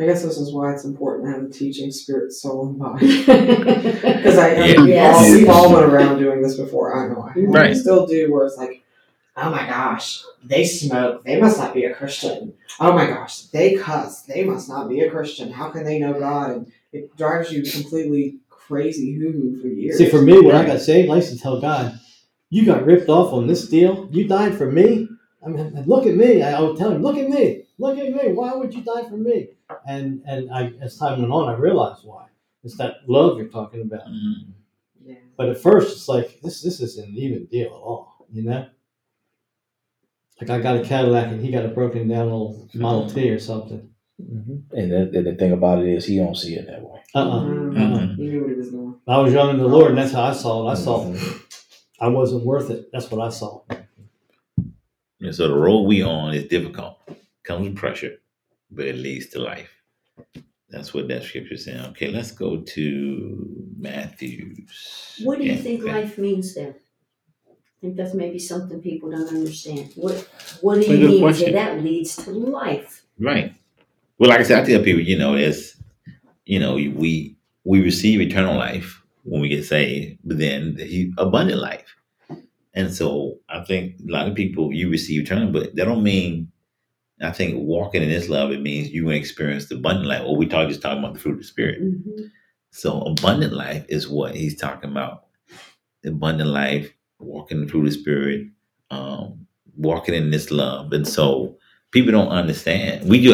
I guess this is why it's important to have a teaching spirit, soul, and body. Because we've all been around doing this before. I know I still do, where it's like, oh my gosh, they smoke. They must not be a Christian. Oh my gosh, they cuss. They must not be a Christian. How can they know God? And it drives you completely crazy hoo-hoo for years. See, for me, when I got saved, I used to tell God, you got ripped off on this deal. You died for me. I mean, look at me. I would tell him, look at me. Look at me. Why would you die for me? And I, as time went on, I realized why. It's that love you're talking about. Mm-hmm. Yeah. But at first, it's like, this isn't an even deal at all, Like, I got a Cadillac and he got a broken down old Model T or something. And the thing about it is he don't see it that way. He knew what he was doing. I was young in the Lord, and that's how I saw it. I saw I wasn't worth it. That's what I saw. And so the road we on is difficult. Comes with pressure, but it leads to life. That's what that scripture is saying. Okay, let's go to Matthew's. What do you think life means then? I think that's maybe something people don't understand. What do you mean that leads to life? Right. Well, like I said, I tell people, there's you know, we receive eternal life when we get saved, but then the abundant life. And so I think a lot of people, you receive eternal, but that don't mean, I think walking in this love, it means you will experience the abundant life. Or just talking about the fruit of the Spirit. Mm-hmm. So abundant life is what he's talking about. Abundant life, walking through the Spirit, walking in this love. And so people don't understand. We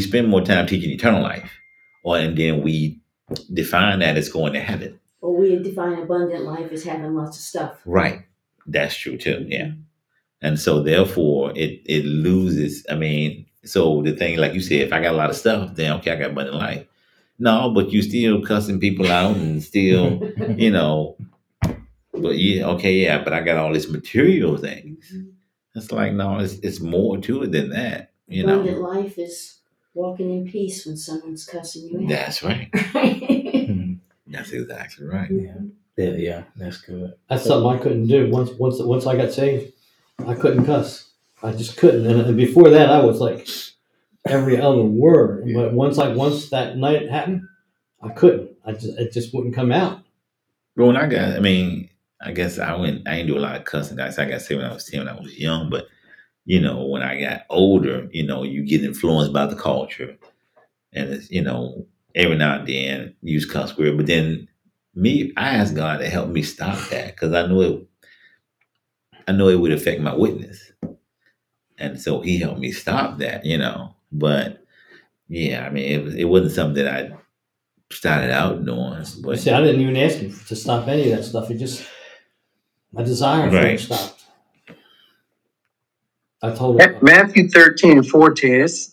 spend more time teaching eternal life, and then we define that as going to heaven. Or we define abundant life as having lots of stuff. Right. That's true too. Yeah. And so therefore it loses. I mean, so the thing, like you said, if I got a lot of stuff, then okay, I got abundant life. No, but you still cussing people out and still, you know, but but I got all this material things. It's like, no, it's more to it than that. You know, abundant life is walking in peace when someone's cussing you out. That's right. That's exactly right. Yeah, that's good. That's something I couldn't do. Once I got saved, I couldn't cuss. I just couldn't. And before that, I was like every other word. Yeah. But once that night happened, I couldn't. It just wouldn't come out. Well, when I didn't do a lot of cussing, guys. I got saved when I was 10, when I was young. But, you know, when I got older, you know, you get influenced by the culture. And, it's, you know, every now and then use cuss word. But then I asked God to help me stop that, because I know it would affect my witness. And so he helped me stop that, you know. But, yeah, I mean, it wasn't something that I started out doing. But see, I didn't even ask him to stop any of that stuff. It just, my desire for it stopped. I told him. Matthew 13:14,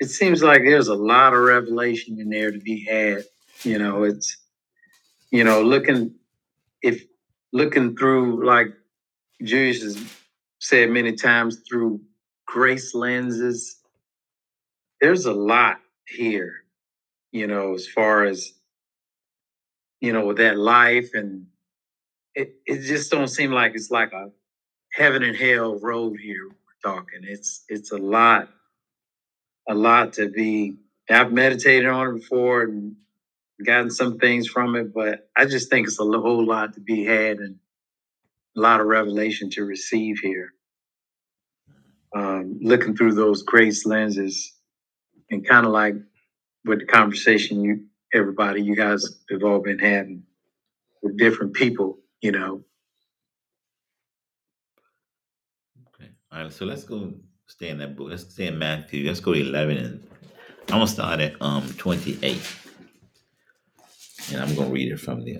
it seems like there's a lot of revelation in there to be had. You know, it's, you know, looking through, like Julius has said many times, through grace lenses, there's a lot here, you know, as far as, you know, with that life. And it just don't seem like it's like a heaven and hell road here we're talking. It's a lot to be. I've meditated on it before and gotten some things from it, but I just think it's a whole lot to be had and a lot of revelation to receive here. Looking through those grace lenses, and kind of like with the conversation you guys have all been having with different people, you know. Okay. All right. So let's go stay in that book. Let's stay in Matthew. Let's go to 11, and I'm gonna start at 28, and I'm gonna read it from the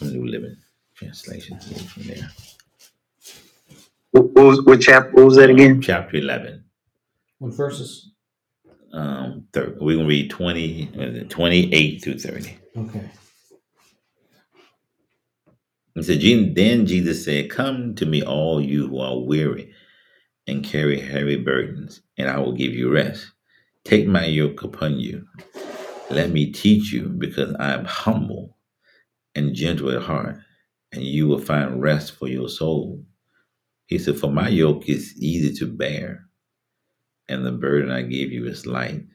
New Living Translation from there. What was that again? Chapter 11. What verses? We're going to read 28 through 30. Okay. It said, then Jesus said, "Come to me, all you who are weary and carry heavy burdens, and I will give you rest. Take my yoke upon you. Let me teach you, because I am humble and gentle at heart, and you will find rest for your soul." He said, "For my yoke is easy to bear, and the burden I give you is light."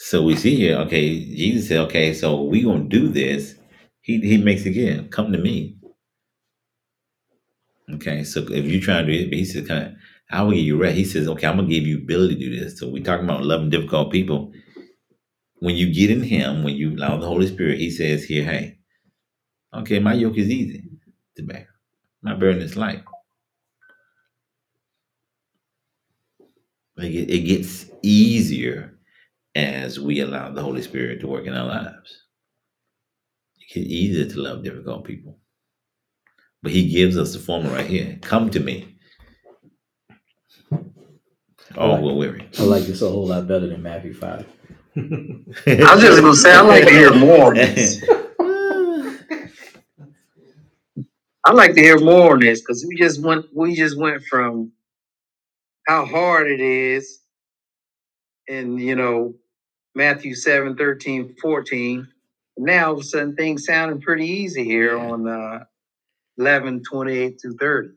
So we see here, okay, Jesus said, okay, so we're going to do this. He makes it again, come to me. Okay, so if you're trying to do it, but he says, I will give you rest. He says, okay, I'm going to give you ability to do this. So we're talking about loving difficult people. When you get in him, when you allow the Holy Spirit, he says here, hey, okay, my yoke is easy to bear. My burden is light. It gets easier as we allow the Holy Spirit to work in our lives. It gets easier to love difficult people. But he gives us the formula right here. Come to me, all who are weary. I like this a whole lot better than Matthew 5. I was just going to say, I like to hear more. I like to hear more on this, because we just went from how hard it is in, you know, Matthew 7:13-14. Now all of a sudden things sounding pretty easy here on 11:28-30.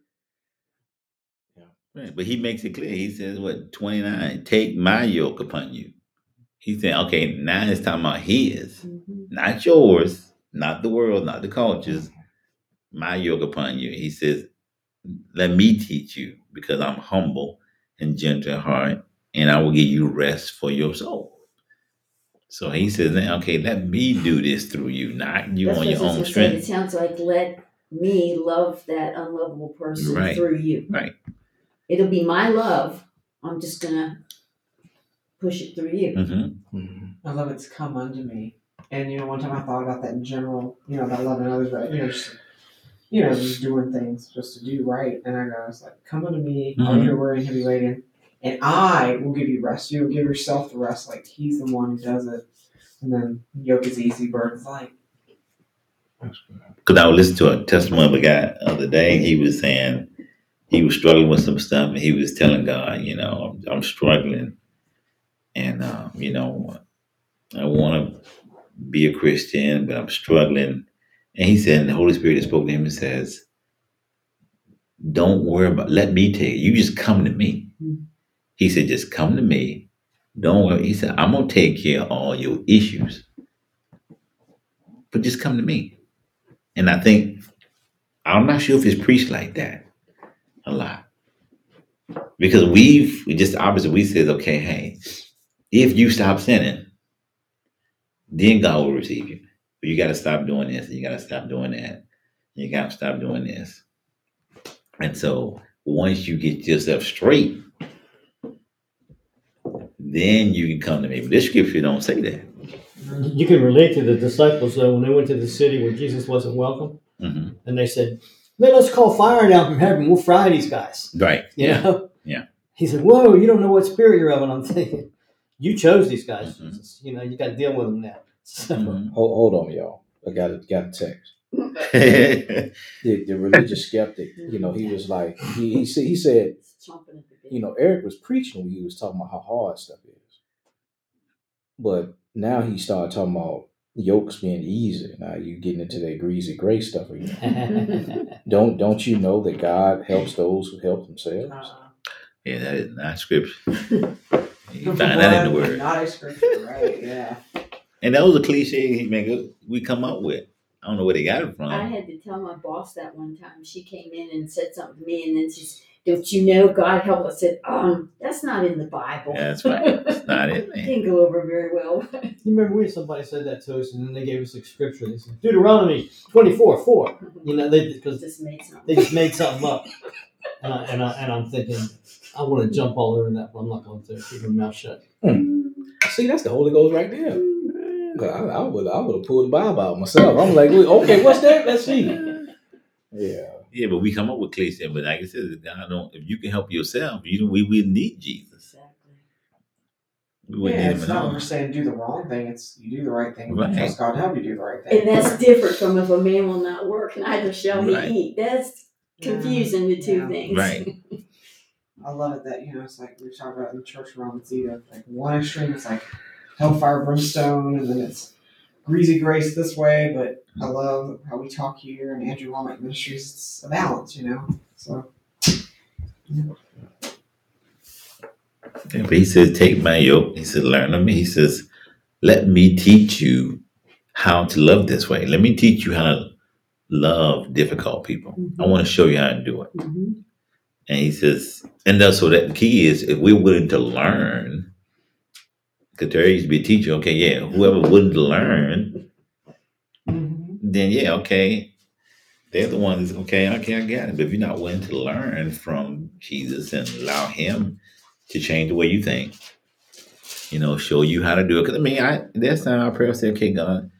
Yeah. Right. But he makes it clear. He says, 29, take my yoke upon you. He's saying, okay, now it's talking about his, not yours, not the world, not the cultures. My yoke upon you. He says, let me teach you, because I'm humble and gentle at heart, and I will give you rest for your soul. So he says, okay, let me do this through you, not you on your own strength. It sounds like, let me love that unlovable person through you. Right. It'll be my love. I'm just going to push it through you. Mm-hmm. Mm-hmm. I love it's come unto me. And, you know, one time I thought about that in general, you know, about loving others, but, you know, just doing things just to do right. And I was like, come unto me, all your weary and heavy laden, and I will give you rest. You'll give yourself the rest. Like, he's the one who does it. And then yoke is easy, burden's light. Because I would listen to a testimony of a guy the other day. He was saying he was struggling with some stuff, and he was telling God, you know, I'm struggling. And, you know, I want to be a Christian, but I'm struggling. And he said, and the Holy Spirit spoke to him and says, don't worry about, let me take it. You just come to me. He said, just come to me. Don't worry. He said, I'm going to take care of all your issues. But just come to me. And I think, I'm not sure if it's preached like that a lot. Because we just opposite. We said, okay, hey, if you stop sinning, then God will receive you. But you got to stop doing this, and you got to stop doing that. You got to stop doing this. And so once you get yourself straight, then you can come to me. But this scripture don't say that. You can relate to the disciples, though, when they went to the city where Jesus wasn't welcome. Mm-hmm. And they said, let us call fire down from heaven. We'll fry these guys. Right. You know? Yeah. He said, whoa, you don't know what spirit you're of. And I'm thinking, you chose these guys. Mm-hmm. You know, you got to deal with them now. So. Mm-hmm. Hold on, y'all. I got a text. the religious skeptic, you know, he was like, he said, you know, Eric was preaching when he was talking about how hard stuff is. But now he started talking about yokes being easy. Now you getting into that greasy gray stuff again. Don't you know that God helps those who help themselves? Yeah, that is not scripture. You find that in the word. Not a scripture, right? Yeah. And that was a cliche, man, we come up with. I don't know where they got it from. I had to tell my boss that one time. She came in and said something to me, and then she said, don't you know, God help us. I said, that's not in the Bible. Yeah, that's right. That's not it, man. It didn't go over very well. You remember when somebody said that to us, and then they gave us a scripture. They said, Deuteronomy 24:4. You know, they just made something up. And I'm thinking, I want to jump all over that, but I'm not going to. Keep my mouth shut. See, that's the Holy Ghost right there. I would have pulled the Bible out myself. I'm like, okay, what's that? Let's see. Yeah. Yeah, but we come up with cliches. But like I said, if you can help yourself, we need Jesus. Exactly. It's not we're saying do the wrong thing. It's you do the right thing. Right. Trust God to help you do the right thing. And that's different from if a man will not work, neither shall he eat. That's confusing the two things. Right. I love it that, you know, it's like we talked about in the church around the either. Like one extreme, it's like hellfire, brimstone, and then it's greasy grace this way, but I love how we talk here and Andrew Womack Ministries. It's a balance, you know. So, yeah, but he says, "Take my yoke." He says, "Learn of me." He says, "Let me teach you how to love this way. Let me teach you how to love difficult people. Mm-hmm. I want to show you how to do it." Mm-hmm. And he says, and that's so that the key is if we're willing to learn. Because there used to be a teacher, okay, yeah, whoever wouldn't learn, then yeah, okay, they're the ones, okay, I got it. But if you're not willing to learn from Jesus and allow him to change the way you think, you know, show you how to do it. Because I mean, that's not our prayer. I say, okay, God,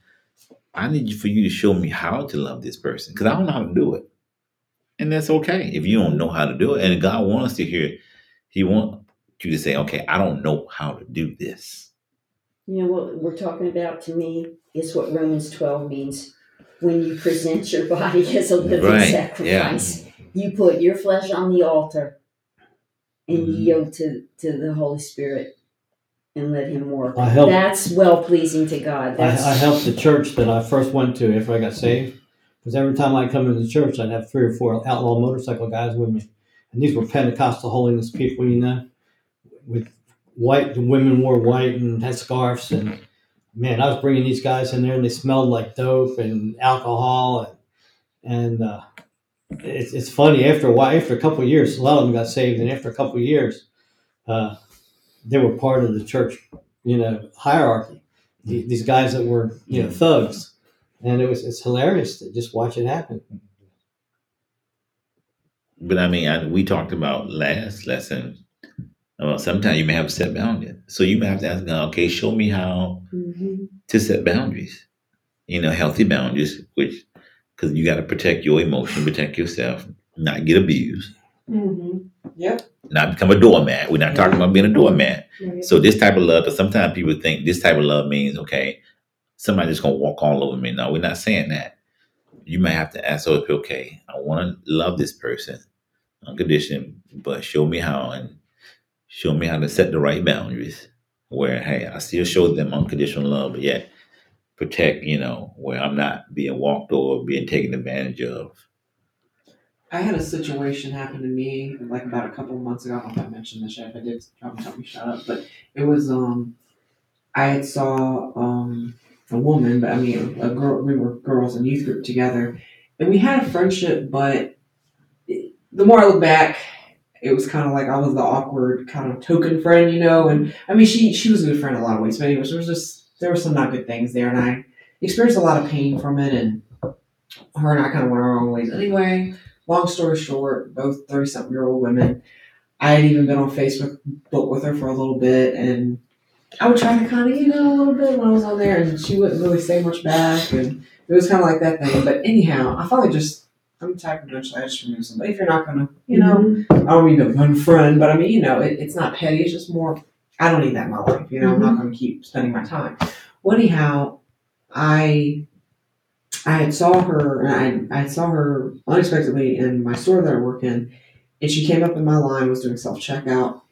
I need you for you to show me how to love this person because I don't know how to do it. And that's okay if you don't know how to do it. And God wants us to hear, he wants you to say, okay, I don't know how to do this. You know, what we're talking about to me is what Romans 12 means. When you present your body as a living sacrifice, you put your flesh on the altar and you yield to the Holy Spirit and let him work. That's well-pleasing to God. I helped the church that I first went to after I got saved. Because every time I come into the church, I'd have 3 or 4 outlaw motorcycle guys with me. And these were Pentecostal holiness people, you know, with white, the women wore white and had scarves, and man, I was bringing these guys in there and they smelled like dope and alcohol, and it's funny, after a while, after a couple of years, a lot of them got saved, and after a couple of years, they were part of the church, hierarchy. These guys that were, thugs, and it's hilarious to just watch it happen. But we talked about last lesson. Well, sometimes you may have to set boundaries. So you may have to ask God, okay, show me how to set boundaries, healthy boundaries, which, because you got to protect your emotion, protect yourself, not get abused. Mm-hmm. Yep. Not become a doormat. We're not talking about being a doormat. Right. So this type of love, because sometimes people think this type of love means, okay, somebody's going to walk all over me. No, we're not saying that. You may have to ask, okay, I want to love this person unconditionally, but show me how, and show me how to set the right boundaries where, hey, I still show them unconditional love, but yet protect, where I'm not being walked over, being taken advantage of. I had a situation happen to me about a couple of months ago. I don't know if I mentioned this yet. If I did, probably tell me shut up. But it was, I had saw a woman, but a girl. We were girls in youth group together, and we had a friendship. But the more I look back, it was kind of like I was the awkward kind of token friend, And she was a good friend in a lot of ways. But anyways, there were some not good things there, and I experienced a lot of pain from it. And her and I kind of went our own ways. Anyway, long story short, both 30-something-year-old women. I had even been on Facebook with her for a little bit, and I would try to kind of, a little bit when I was on there, and she wouldn't really say much back, and it was kind of like that thing. But anyhow, I finally I'm the type of eventually I just remove somebody. If you're not going to, I don't mean to unfriend, but it's not petty. It's just more, I don't need that in my life. I'm not going to keep spending my time. Well, anyhow, I saw her unexpectedly in my store that I work in, and she came up in my line, was doing self-checkout,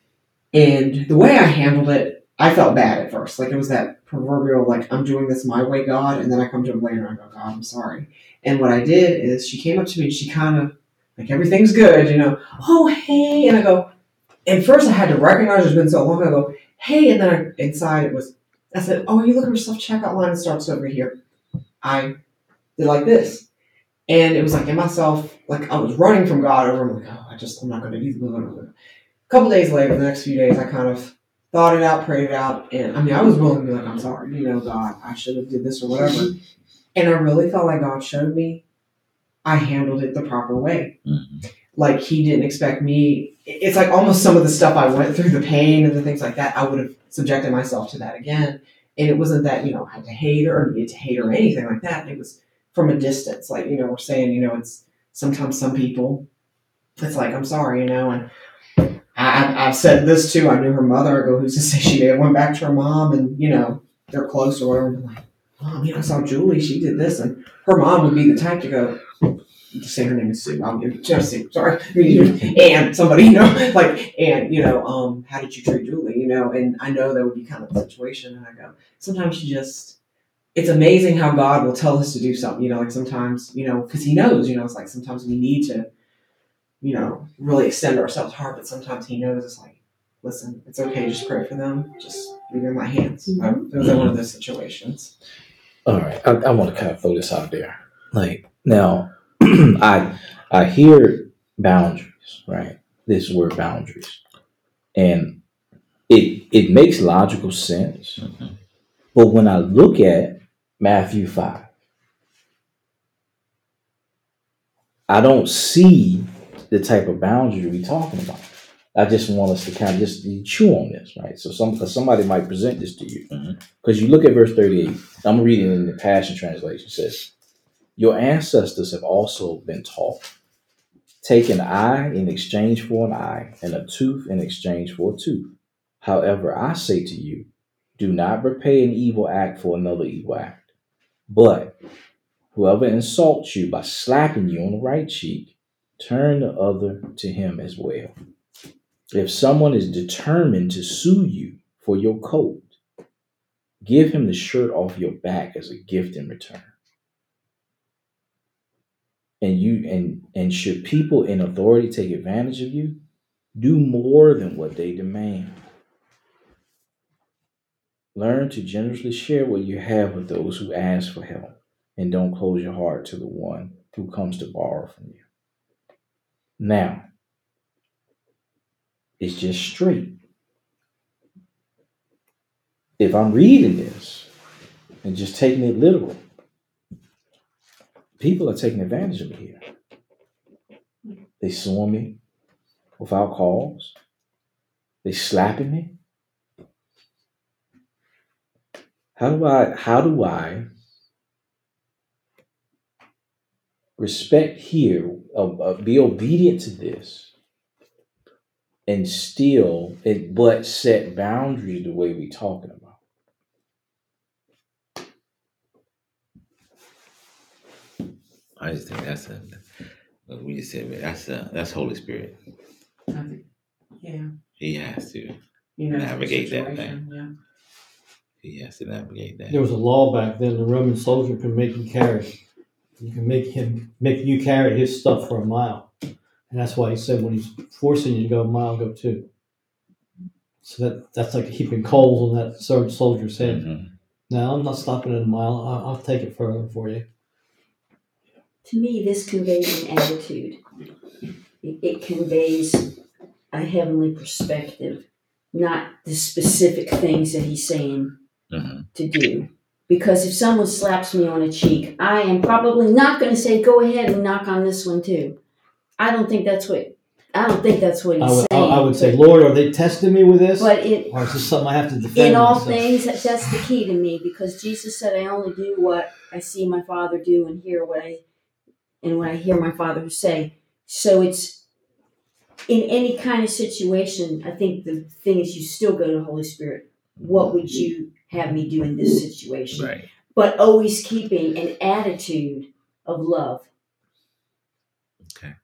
and the way I handled it, I felt bad at first. It was that proverbial, I'm doing this my way, God, and then I come to him later and I go, God, I'm sorry. And what I did is she came up to me and she kind of, everything's good, oh, hey, and I go, and first I had to recognize it's been so long, I go, hey, and then I said, oh, you look at your self-checkout line, it starts over here. I did like this. And it was in myself, I was running from God over. I'm like, oh, I'm not going to do this. A couple days later, the next few days, I kind of thought it out, prayed it out. And I was willing to be I'm sorry, God, I should have did this or whatever. And I really felt like God showed me I handled it the proper way. Mm-hmm. He didn't expect me. It's almost some of the stuff I went through, the pain and the things like that, I would have subjected myself to that again. And it wasn't that, I had to hate her or needed to hate her or anything like that. It was from a distance, we're saying, it's sometimes some people, it's I'm sorry, and I've said this too. I knew her mother, I go, who's to say she went back to her mom and, they're close or whatever. I'm like, Mom, I saw Julie, she did this, and her mom would be the type to go, say her name is Sue, I'll give Sue, sorry, and somebody, how did you treat Julie, and I know that would be kind of the situation, and I go, sometimes you just, it's amazing how God will tell us to do something, sometimes, because he knows, it's sometimes we need to, really extend ourselves hard, but sometimes he knows it's listen, it's okay, just pray for them, just leave it in my hands. It was one of those situations. All right, I want to kind of throw this out there. Now, I hear boundaries, right? This word boundaries, and it makes logical sense, but when I look at Matthew 5, I don't see the type of boundary we're talking about. I just want us to kind of just chew on this, right? So somebody might present this to you. Because you look at verse 38. I'm reading in the Passion Translation. It says, your ancestors have also been taught, take an eye in exchange for an eye and a tooth in exchange for a tooth. However, I say to you, do not repay an evil act for another evil act. But whoever insults you by slapping you on the right cheek, turn the other to him as well. If someone is determined to sue you for your coat, give him the shirt off your back as a gift in return. And should people in authority take advantage of you, do more than what they demand. Learn to generously share what you have with those who ask for help, and don't close your heart to the one who comes to borrow from you. Now, it's just straight. If I'm reading this and just taking it literal, people are taking advantage of me here. They suing me without cause. They slapping me. How do I respect here, be obedient to this, and still it but set boundaries the way we're talking about? I just think that's Holy Spirit. I think, yeah. He has to navigate that thing. Yeah. He has to navigate that. There was a law back then. The Roman soldier could make you carry. You can make you carry his stuff for a mile. And that's why he said when he's forcing you to go a mile, go two. So that's like heaping coals on that soldier's head. Mm-hmm. No, I'm not stopping at a mile. I'll take it further for you. To me, this conveys an attitude. It conveys a heavenly perspective, not the specific things that he's saying to do. Because if someone slaps me on the cheek, I am probably not going to say, go ahead and knock on this one too. I don't think that's what he's saying. I would say, Lord, are they testing me with this? Or is this something I have to defend in all myself? Things, that's the key to me, because Jesus said, I only do what I see my Father do and hear what I hear my Father say. So it's in any kind of situation, I think the thing is you still go to the Holy Spirit. What would you have me do in this situation? Right. But always keeping an attitude of love. Okay.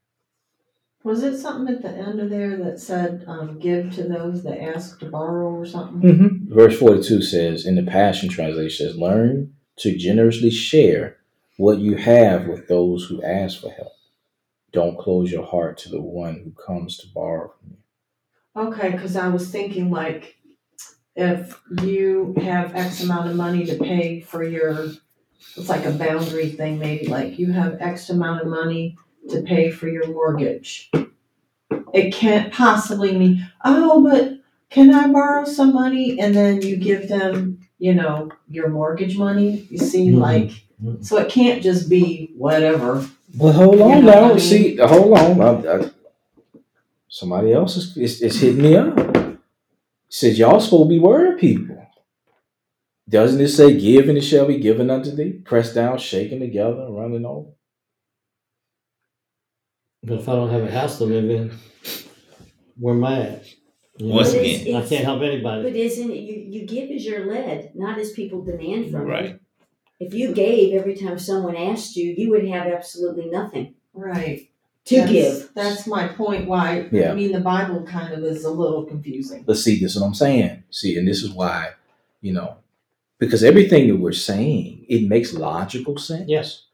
Was it something at the end of there that said, give to those that ask to borrow or something? Mm-hmm. Verse 42 says, in the Passion Translation says, learn to generously share what you have with those who ask for help. Don't close your heart to the one who comes to borrow from you. Okay, because I was thinking like, if you have X amount of money to pay for your, it's like a boundary thing maybe, like you have X amount of money to pay for your mortgage. It can't possibly mean, oh, but can I borrow some money? And then you give them, your mortgage money. You see, so it can't just be whatever. But hold on now. I mean? See, hold on. Somebody else is hitting me up. Says y'all supposed to be word people. Doesn't it say, give and it shall be given unto thee, pressed down, shaken together, running over? But if I don't have a house to live in, where am I at? Once again, I can't help anybody. But isn't it, you give as you're led, not as people demand from you. Right. If you gave every time someone asked you, you would have absolutely nothing. Right. Give. That's my point. Why? Yeah. I mean, the Bible kind of is a little confusing. Let's see, this is what I'm saying. See, and this is why, because everything that we're saying, it makes logical sense. Yes.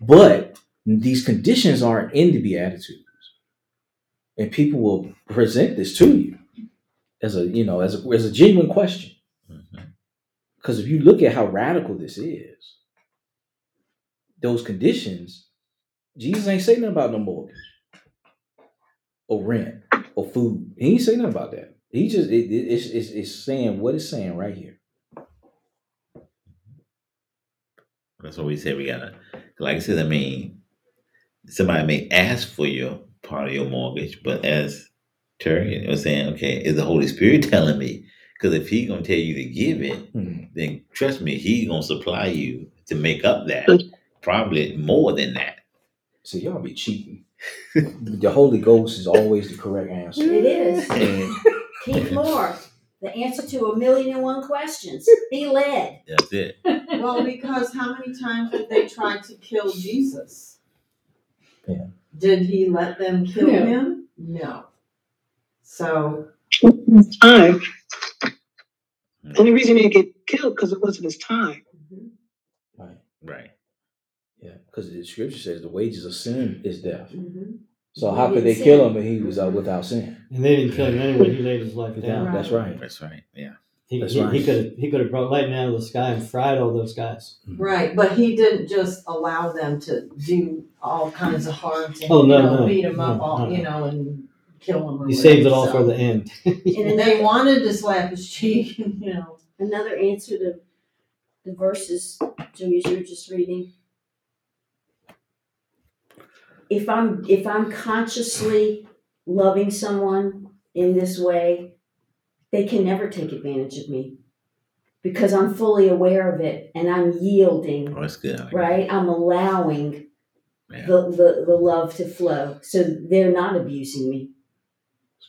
But these conditions aren't in the Beatitudes. And people will present this to you as a genuine question. Because if you look at how radical this is, those conditions, Jesus ain't saying nothing about no mortgage or rent or food. He ain't saying nothing about that. He just it's saying what it's saying right here. That's what we say. We gotta, like I said. I mean, somebody may ask for your part of your mortgage, but as Terry was saying, okay, is the Holy Spirit telling me? Because if He gonna tell you to give it, then trust me, He gonna supply you to make up that, probably more than that. So y'all be cheating. The Holy Ghost is always the correct answer. It is. And Keith Moore, the answer to 1,001 questions. Be led. That's it. Well, because how many times did they try to kill Jesus? Yeah. Did He let them kill Him? No. So. It's time. The only reason He didn't get killed because it wasn't His time. Mm-hmm. Right. Yeah, because the scripture says the wages of sin is death. Mm-hmm. So how could they kill Him if He was without sin? And they didn't kill Him anyway. He laid His life down. That's right. Yeah. He could have brought lightning out of the sky and fried all those guys. Right, but he didn't just allow them to do all kinds of harm to him. Oh, no, beat him up, and kill him. He saved it all for the end. And they wanted to slap his cheek, Another answer to the verses, Jimmy, you were just reading. If I'm consciously loving someone in this way, they can never take advantage of me because I'm fully aware of it and I'm yielding. Oh, that's good. Right? I'm allowing the love to flow. So they're not abusing me.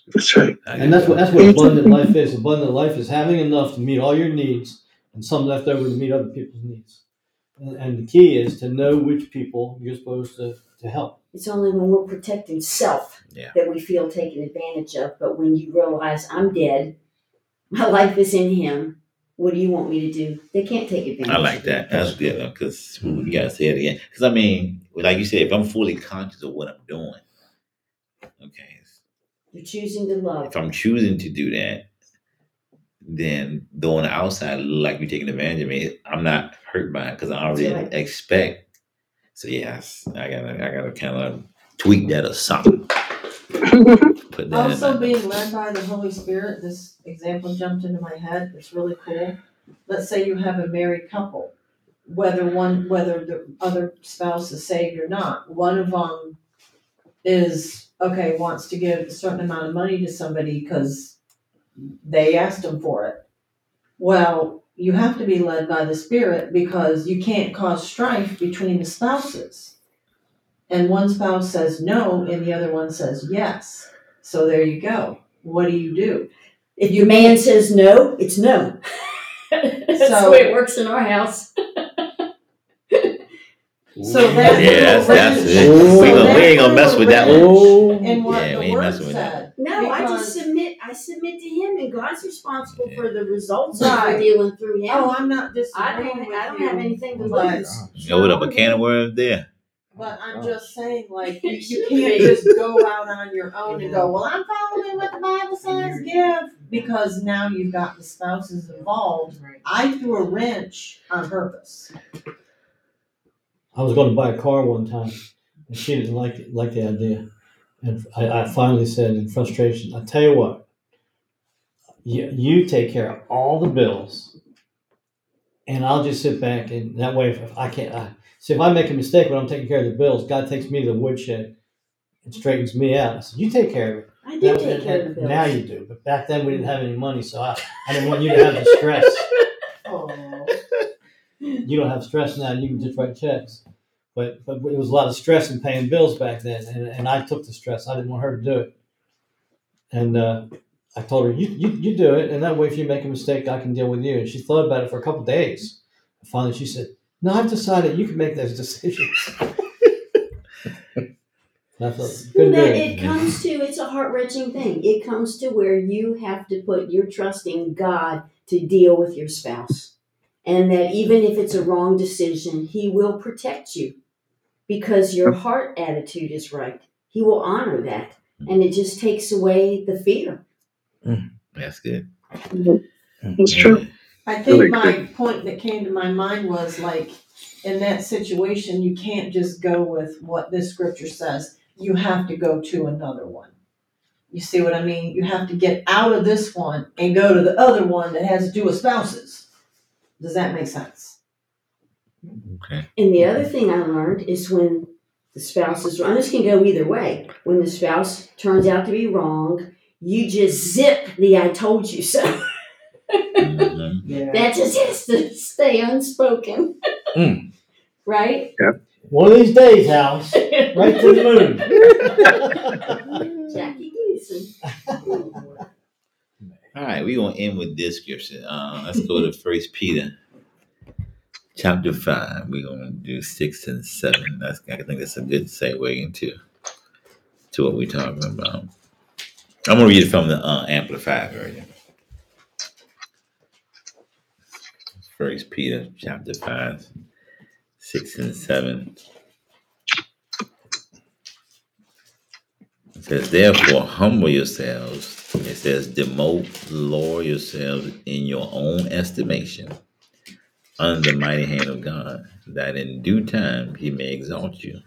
That's right. And that's what abundant life is. Abundant life is having enough to meet all your needs and some left over to meet other people's needs. And the key is to know which people you're supposed to help. It's only when we're protecting self that we feel taken advantage of. But when you realize I'm dead, my life is in him, what do you want me to do? They can't take advantage. I like that. That's good. Because you got to say it again. Because, like you said, if I'm fully conscious of what I'm doing, okay. You're choosing to love. If I'm choosing to do that, then though on the outside, like you're taking advantage of me, I'm not hurt by it because I already expect. So yes, I gotta kind of tweak that or something. That also being led by the Holy Spirit, this example jumped into my head. It's really cool. Let's say you have a married couple, whether the other spouse is saved or not. One of them wants to give a certain amount of money to somebody because they asked them for it. Well, you have to be led by the Spirit because you can't cause strife between the spouses. And one spouse says no, and the other one says yes. So there you go. What do you do? If your man says no, it's no. That's the way it works in our house. So that's we ain't gonna mess with that one. And what the Word said. No, I just submit. I submit to Him, and God's responsible for the results that we're dealing through Him. Oh, I'm not disagreeing. I don't have anything to lose. You opened up a can of worms there. But I'm just saying, like you can't just go out on your own and go, well, I'm following what the Bible says, give, because now you've got the spouses involved. Right. I threw a wrench on purpose. I was going to buy a car one time, and she didn't like the idea. And I finally said in frustration, I tell you what, you take care of all the bills, and I'll just sit back, and that way if I make a mistake when I'm taking care of the bills, God takes me to the woodshed and straightens me out. I said, you take care of it. I do take care of the bills. Now you do, but back then we didn't have any money, so I didn't want you to have the stress. You don't have stress now. You can just write checks. But it was a lot of stress in paying bills back then, and I took the stress. I didn't want her to do it. And I told her, you do it, and that way if you make a mistake, I can deal with you. And she thought about it for a couple of days. And finally she said, no, I've decided you can make those decisions. It's a heart-wrenching thing. It comes to where you have to put your trust in God to deal with your spouse. And that even if it's a wrong decision, He will protect you because your heart attitude is right. He will honor that. And it just takes away the fear. That's good. It's true. I think my point that came to my mind was like, in that situation, you can't just go with what this scripture says. You have to go to another one. You see what I mean? You have to get out of this one and go to the other one that has to do with spouses. Does that make sense? Okay. And the other thing I learned is when the spouse is wrong, this can go either way. When the spouse turns out to be wrong, you just zip the I told you so. Mm-hmm. Yeah. That just has to stay unspoken. Mm. Right? Yeah. One of these days, House. Right to the moon. Jackie Gleason. All right, we're going to end with this scripture. Let's go to 1 Peter chapter 5. We're going to do 6 and 7. I think that's a good segue into what we're talking about. I'm going to read it from the Amplified version. 1 Peter chapter 5, 6 and 7. It says, therefore, humble yourselves It says, demote, lower yourselves in your own estimation under the mighty hand of God, that in due time he may exalt you,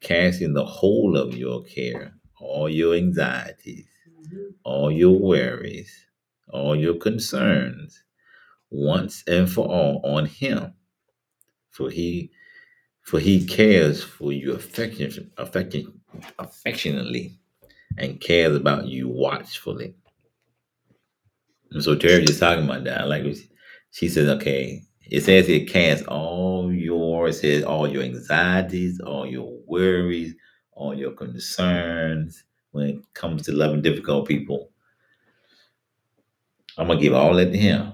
casting the whole of your care, all your anxieties, all your worries, all your concerns, once and for all on him, for he cares for you affectionately and cares about you watchfully. And so Terry was talking about that. Like she says, okay, it says it casts all your anxieties, all your worries, all your concerns when it comes to loving difficult people. I'm gonna give all that to him.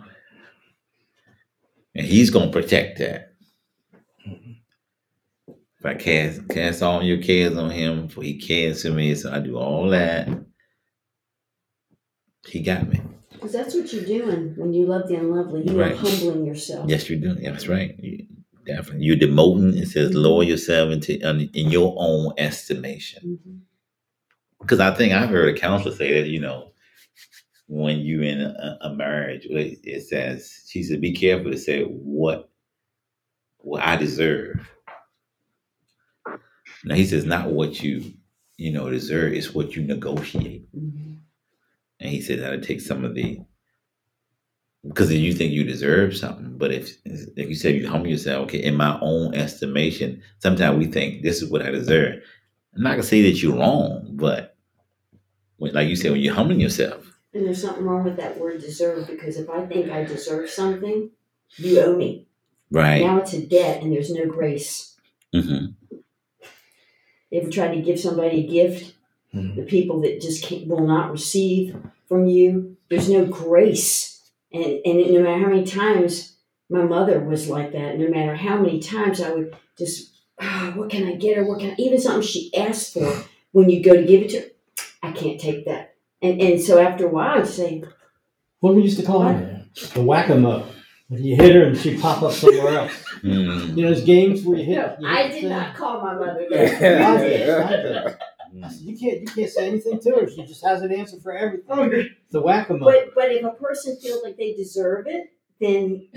And he's gonna protect that. If I cast all your cares on him, for he cares for me, so I do all that. He got me. Because that's what you're doing when you love the unlovely. You are humbling yourself. Yes, you're doing. That's right. You, definitely. You're demoting. It says lower yourself in your own estimation. Because I think I've heard a counselor say that, when you're in a marriage, it says, she said, be careful to say what I deserve. Now, he says, not what you deserve, it's what you negotiate. Mm-hmm. And he said that'll take some of the, because you think you deserve something. But if you say you humble yourself, okay, in my own estimation, sometimes we think this is what I deserve. I'm not going to say that you're wrong, but like you said, when you're humbling yourself. And there's something wrong with that word deserve, because if I think I deserve something, you owe me. Right. Now it's a debt and there's no grace. Mm-hmm. You ever tried to give somebody a gift? Mm-hmm. The people that just will not receive from you, there's no grace. And no matter how many times my mother was like that, no matter how many times I would just, what can I get her? Even something she asked for, when you go to give it to her, I can't take that. And so after a while, I'd say, what we used to call her? The whack-a-mole. You hit her and she'd pop up somewhere else. Mm. Those games where you hit her. No, I did not call my mother that. You did. I said, you can't say anything to her. She just has an answer for everything. The whack-a-mole. But if a person feels like they deserve it, then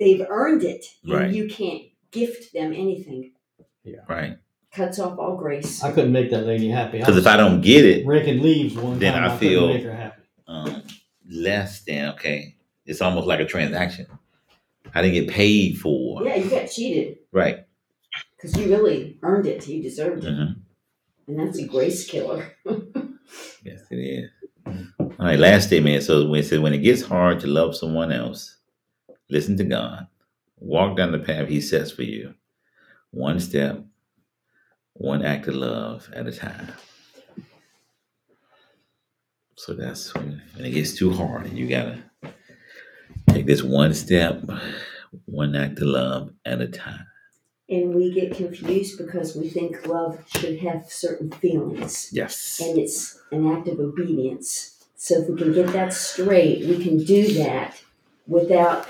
they've earned it. Right. And you can't gift them anything. Yeah. Right. Cuts off all grace. I couldn't make that lady happy. Because if I don't get it, raking leaves one then time, I feel make her happy. Less than, okay. It's almost like a transaction. I didn't get paid for. Yeah, you got cheated. Right. Because you really earned it. You deserved it. Mm-hmm. And that's a grace killer. Yes, it is. All right, last statement. So when it says, when it gets hard to love someone else, listen to God. Walk down the path he sets for you. One step, one act of love at a time. So that's when it gets too hard, and you gotta take this one step, one act of love at a time. And we get confused because we think love should have certain feelings. Yes. And it's an act of obedience. So if we can get that straight, we can do that without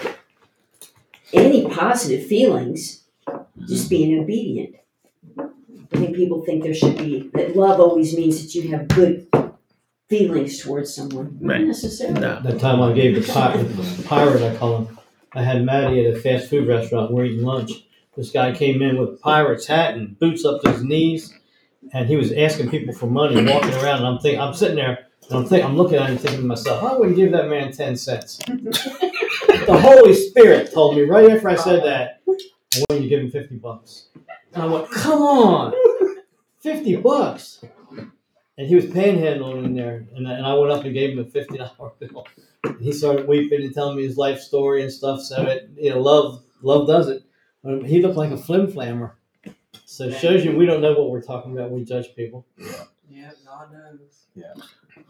any positive feelings, just being obedient. I think people think there should be, that love always means that you have good feelings towards someone. Right. Not necessarily. No. That time I gave the pirate, I call him, I had Maddie at a fast food restaurant. We're eating lunch. This guy came in with a pirate's hat and boots up to his knees, and he was asking people for money and walking around. And I'm sitting there, and I'm looking at him thinking to myself, I wouldn't give that man 10 cents. The Holy Spirit told me right after I said that, I want you to give him $50. And I went, come on, $50. And he was panhandling in there. And I went up and gave him a $50 bill. And he started weeping and telling me his life story and stuff. So love does it. He looked like a flim-flammer. So it shows you we don't know what we're talking about. We judge people. Yeah, God knows. Yeah.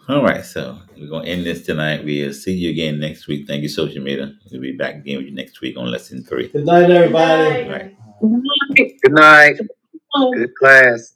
All right, so we're going to end this tonight. We'll see you again next week. Thank you, social media. We'll be back again with you next week on Lesson 3. Good night, everybody. Good night. Good class.